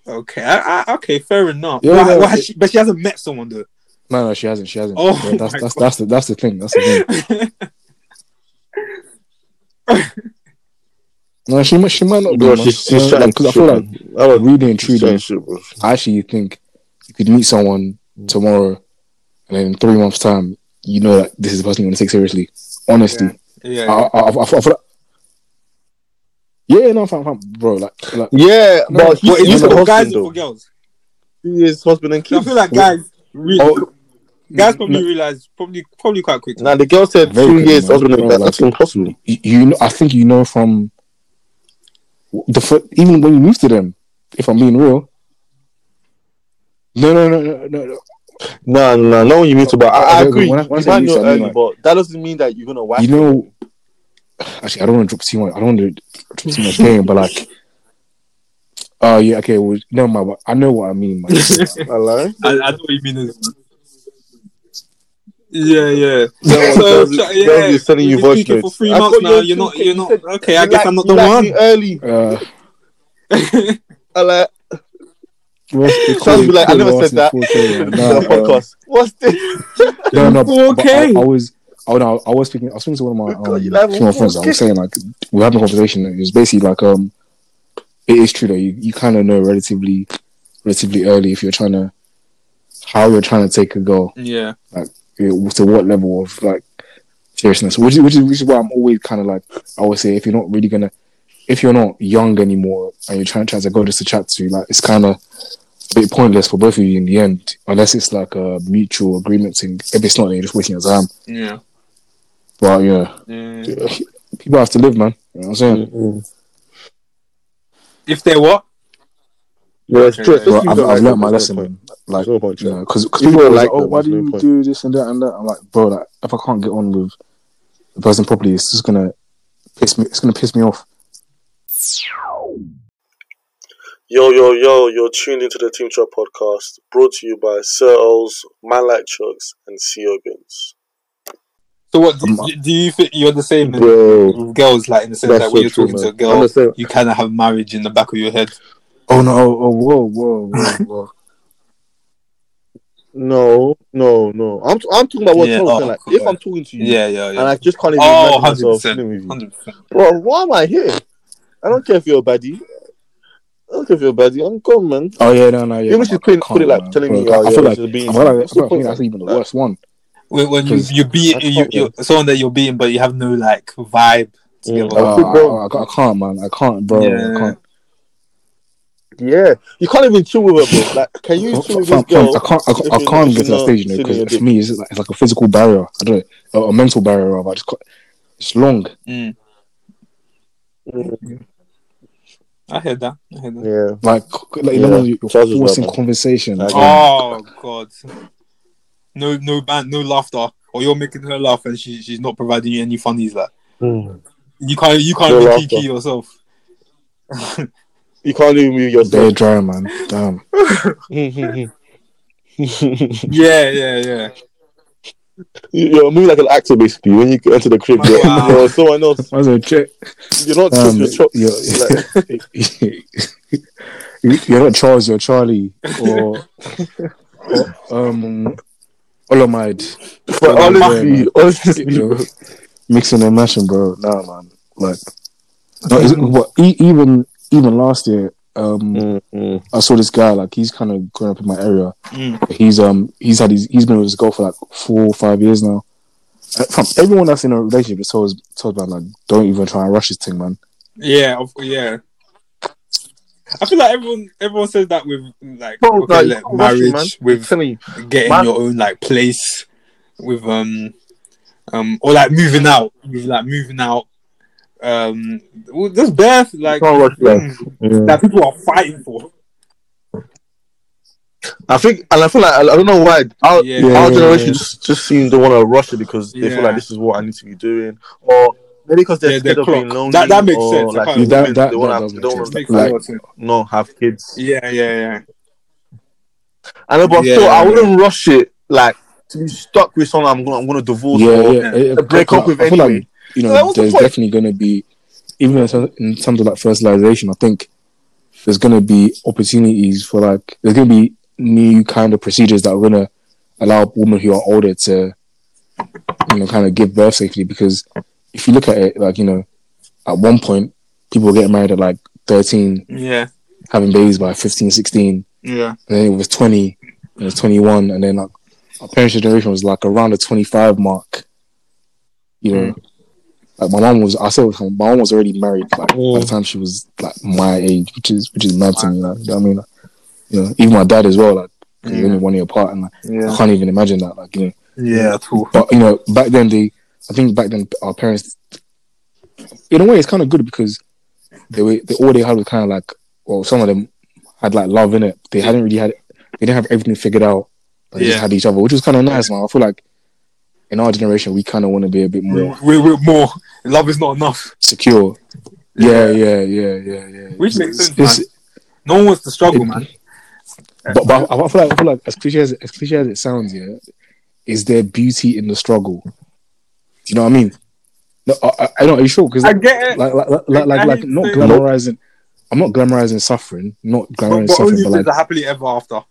Okay, okay, fair enough. Yeah, but she hasn't met someone though. No, she hasn't. Oh, yeah, that's the thing. That's the thing. No, she might not. Bro, she's trying because I feel like really intriguing. I actually think you could meet someone tomorrow, and then in 3 months' time, you know that this is the person you want to take seriously. Honestly, yeah. I feel like. Yeah, no, fam, bro. Like yeah, no, but he's for guys or for girls? He is husband and kids. I feel like guys probably realize probably quite quickly. Now the girl said 2 years husband and kids. That's impossible. You know, I think you know from even when you move to them, if I'm being real. No. Not when you move to, but I agree. When you might know early, like, but that doesn't mean that you're gonna wipe. You know, actually, I don't want to drop too much game, but like. Oh, yeah, okay. Well, never mind. I know what I mean, man. I know what you mean. Yeah. They're selling you voice notes. For 3 months now, you're not. Okay, I guess I'm not the one. Early. I never said that. Podcast. What's this? No. Okay. I was speaking to one of my friends. I was saying, like, we're having a conversation. It was basically like, it is true that you kind of know relatively early if you're trying to take a goal. Yeah. Like, to what level of like seriousness? Which is why I'm always kind of like, I always say, if you're not young anymore and you're trying to go just to chat to, like, it's kind of a bit pointless for both of you in the end, unless it's like a mutual agreement thing. If it's not, then you're just wasting your time. Yeah. But yeah. People have to live, man. You know what I'm saying? Mm-hmm. If they're what? Yeah, it's true. Well, I've learned my lesson. Like, because people are like, oh, why do you do this and that and that? I'm like, bro, like, if I can't get on with the person properly, it's just going to piss me off. Yo, you're tuned into the Team Chalk Podcast, brought to you by Sir Ols, Man Like Chucks, and C.O. Bins. So what, do you think you're the same with girls, like, in the sense that when you're talking to a girl, you kind of have marriage in the back of your head? Oh, no. Oh, whoa. No. I'm talking about what I'm saying. Like, if I'm talking to you, and I just can't even imagine myself sitting with you. 100%. Bro, why am I here? I don't care if you're a baddie. I'm gone, man. Oh, yeah, no. Even if she's put it like, telling me, I feel like that's even the worst one. When you're someone that you're being, but you have no like vibe to give off. I can't, bro. Yeah. I can't. Yeah, you can't even chill with her, bro. Like, can you chill with this girl? I can't get to that stage, you know, because for me, it's like a physical barrier. I don't know, a mental barrier. Rather. It's long. Mm. Mm. I heard that. Yeah, like you're forcing conversation. Like, God. No band, no laughter, or you're making her laugh and she's not providing you any funnies. Like, you can't be laughter. Kiki yourself. You can't even move yourself. They're dry, man. Damn. yeah. You're moving like an actor, basically. When you enter the crib, or someone else. You're not Charles. You're Charlie or. Olamide. But honestly, you know, mixing and mashing, bro. Nah, man. Like, even last year, I saw this guy. Like, he's kind of growing up in my area. Mm. He's been with his girl for like 4 or 5 years now. From everyone that's in a relationship, it's always told man, like, don't even try and rush this thing, man. Yeah, of course, yeah. I feel like everyone says that with like, marriage, with getting your own like place, with or like moving out. This birth like that people are fighting for. I feel like I don't know why our generation just seems to want to rush it because they feel like this is what I need to be doing, or. Maybe because they're scared of being lonely. That makes sense. Like, that they don't have kids. Yeah. I know, but still, I wouldn't rush it. Like, to be stuck with someone I'm going to divorce or break up with anyway. Like, you know, there's definitely going to be, even in terms of like fertilization, I think there's going to be opportunities for like, there's going to be new kind of procedures that are going to allow women who are older to, you know, kind of give birth safely because. If you look at it, like, you know, at one point, people were getting married at, like, 13. Yeah. Having babies by 15, 16. Yeah. And then it was 20. And it was 21. And then, like, our parents' generation was, like, around the 25 mark. You know? Mm. Like, my mom was already married, like, by the time she was, like, my age, which is mad to me, like, you know what I mean? Like, you know, even my dad as well, like, we're only 1 year apart. And, like, I can't even imagine that, like, you know. Yeah, cool. But, you know, I think back then our parents, in a way, it's kind of good because all they had was kind of like, well, some of them had like love in it. They hadn't really had, they didn't have everything figured out. They just had each other, which was kind of nice, man. I feel like in our generation, we kind of want to be a bit more. We're more. Love is not enough. Secure. Yeah. Which makes sense, man. No one wants to struggle, man. But I feel like as cliche as it sounds, yeah, is there beauty in the struggle? Do you know what I mean? No, I don't. Are you sure? Because I get it. Like not glamorizing. I'm not glamorizing suffering. Not glamorizing suffering. But only the happily ever after.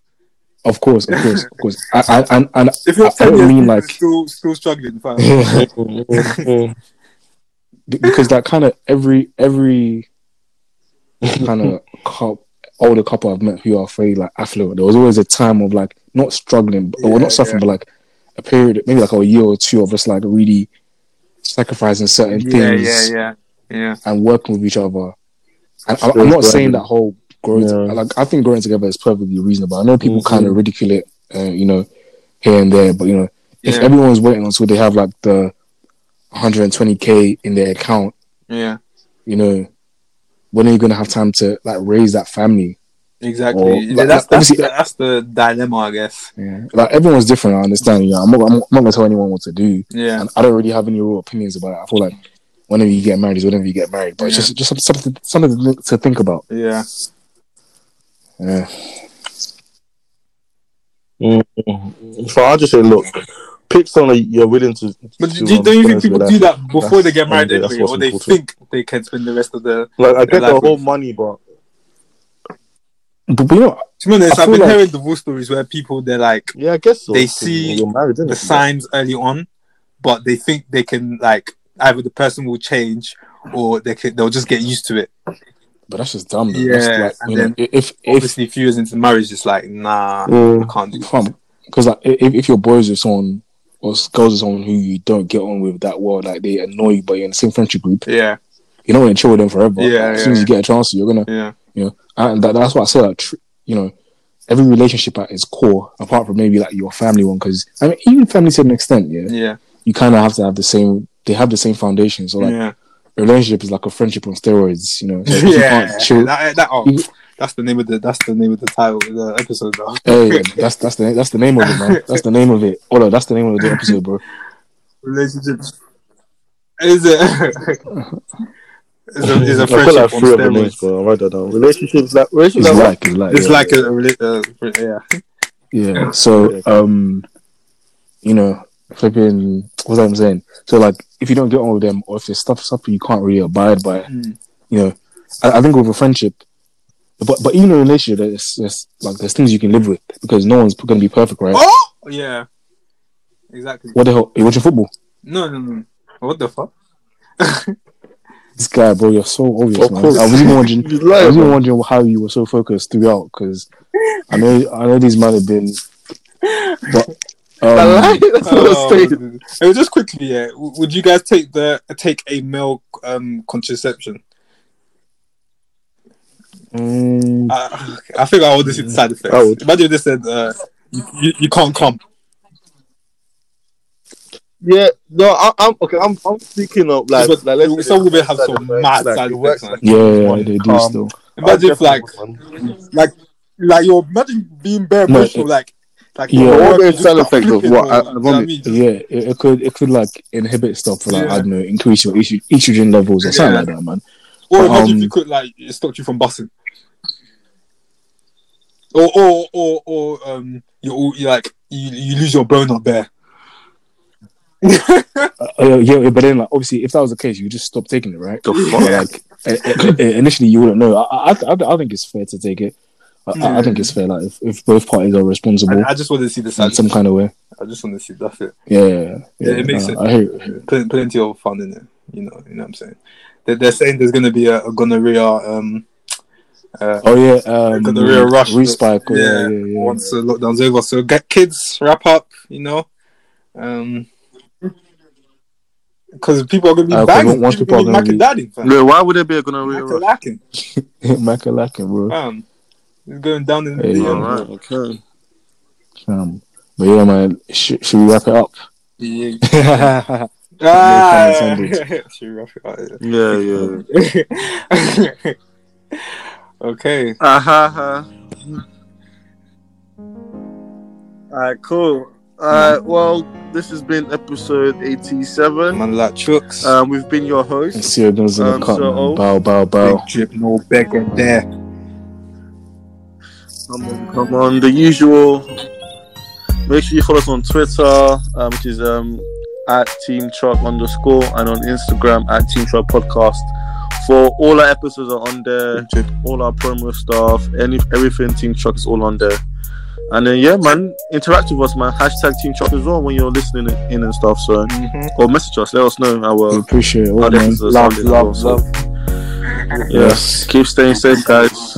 Of course. And if you're I don't mean like still struggling, fam. Because that kind of every kind of older couple I've met who are very like affluent, there was always a time of like not struggling, but not suffering, but like a period, maybe like a year or two of us like really sacrificing certain things, and working with each other. And I'm not saying that whole growing, like I think growing together is perfectly reasonable. I know people kind of ridicule it, you know, here and there, but you know, if everyone's waiting until they have like the 120k in their account, you know, when are you going to have time to like raise that family? Exactly. Or, like, that's the dilemma, I guess. Yeah. Like everyone's different. I understand. You know, I'm not going to tell anyone what to do. Yeah. And I don't really have any real opinions about it. I feel like whenever you get married is whenever you get married, but it's just something to think about. Yeah. Yeah. So I'll just say, look, pick someone you're willing to. But don't you think people do that before they get married anyway, or they think they can spend the rest of their life? Like, I get the whole money, but you know, to be honest, I've been hearing divorce stories where people, they're like, yeah, I guess so. They see the signs early on, but they think they can, like, either the person will change or they'll just get used to it. But that's just dumb. Yeah, that's like, and then if obviously a few years into marriage, it's like, nah, I can't do that. Because like, if your boys are someone, or girls is someone who you don't get on with that well, like they annoy you, but you're in the same friendship group. Yeah, you're not gonna chill with them forever. Yeah, as soon as you get a chance, you're gonna. Yeah, you know, and that's why I say, like, you know, every relationship at its core, apart from maybe like your family one, because I mean, even family to an extent, you kind of have to have the same. They have the same foundation, so like, a relationship is like a friendship on steroids. You know, so you can't chill. That's the name of the title of the episode, though. Hey, that's the name of it, man. That's the name of it. Hold on, that's the name of the episode, bro. Relationships. Is it? It's a friendship like on steroids. Bro. I write that down. Relationships It's like a So, you know, flipping. What's that I'm saying? So, like, if you don't get on with them, or if there's stuff you can't really abide by, you know, I think with a friendship. But even in a relationship, there's things you can live with because no one's going to be perfect, right? Oh! Yeah. Exactly. What the hell? Are you watching football? No. What the fuck? This guy, bro, you're so obvious, man. I was even wondering how you were so focused throughout because I know these men have been... But, just quickly, would you guys take a male contraception? I think I would just decide the first. Imagine they said you can't come. Yeah, no, I'm okay. I'm thinking of like, let's some women have some mad side effects. They do still. Imagine if like you're imagine being barefoot, side effects of what? It could like inhibit stuff, like I don't know, increase your estrogen levels or something like that, man. Or imagine if you could like stop you from busting. Or you lose your bone up there. But then like obviously if that was the case, you just stop taking it, right? Initially you wouldn't know. I think it's fair to take it. I think it's fair. Like if both parties are responsible, I just want to see the side in some kind of way. I just want to see that's it. Yeah, it makes sense. I hear it. Plenty of fun in it. You know what I'm saying. They're saying there's going to be a gonorrhea. Gonorrhea rush. Respike. Once the lockdown's over, so get kids, wrap up. You know, because people are going to be bagging. Once people are going to be macking daddy. No, why would there be a gonorrhea rush? Macking, bro. It's going down in the DM. All right, okay. But yeah, man, should we wrap it up? Yeah. Yeah. Okay. Alright, cool. Well, this has been episode 87. Man, like Chooks. We've been your host. I see your nose in the cup. Bow. Big drip, no beggar there. Come on. The usual. Make sure you follow us on Twitter, which is at Team Chalk _ and on Instagram at Team Chalk Podcast. For all our episodes are on there. All our promo stuff, everything Team Chalk is all on there. And then, yeah, man, interact with us, man. # Team Chalk as well when you're listening in and stuff. So, or message us, let us know our. We appreciate it. All, man. Love. Yes. Keep staying safe, guys.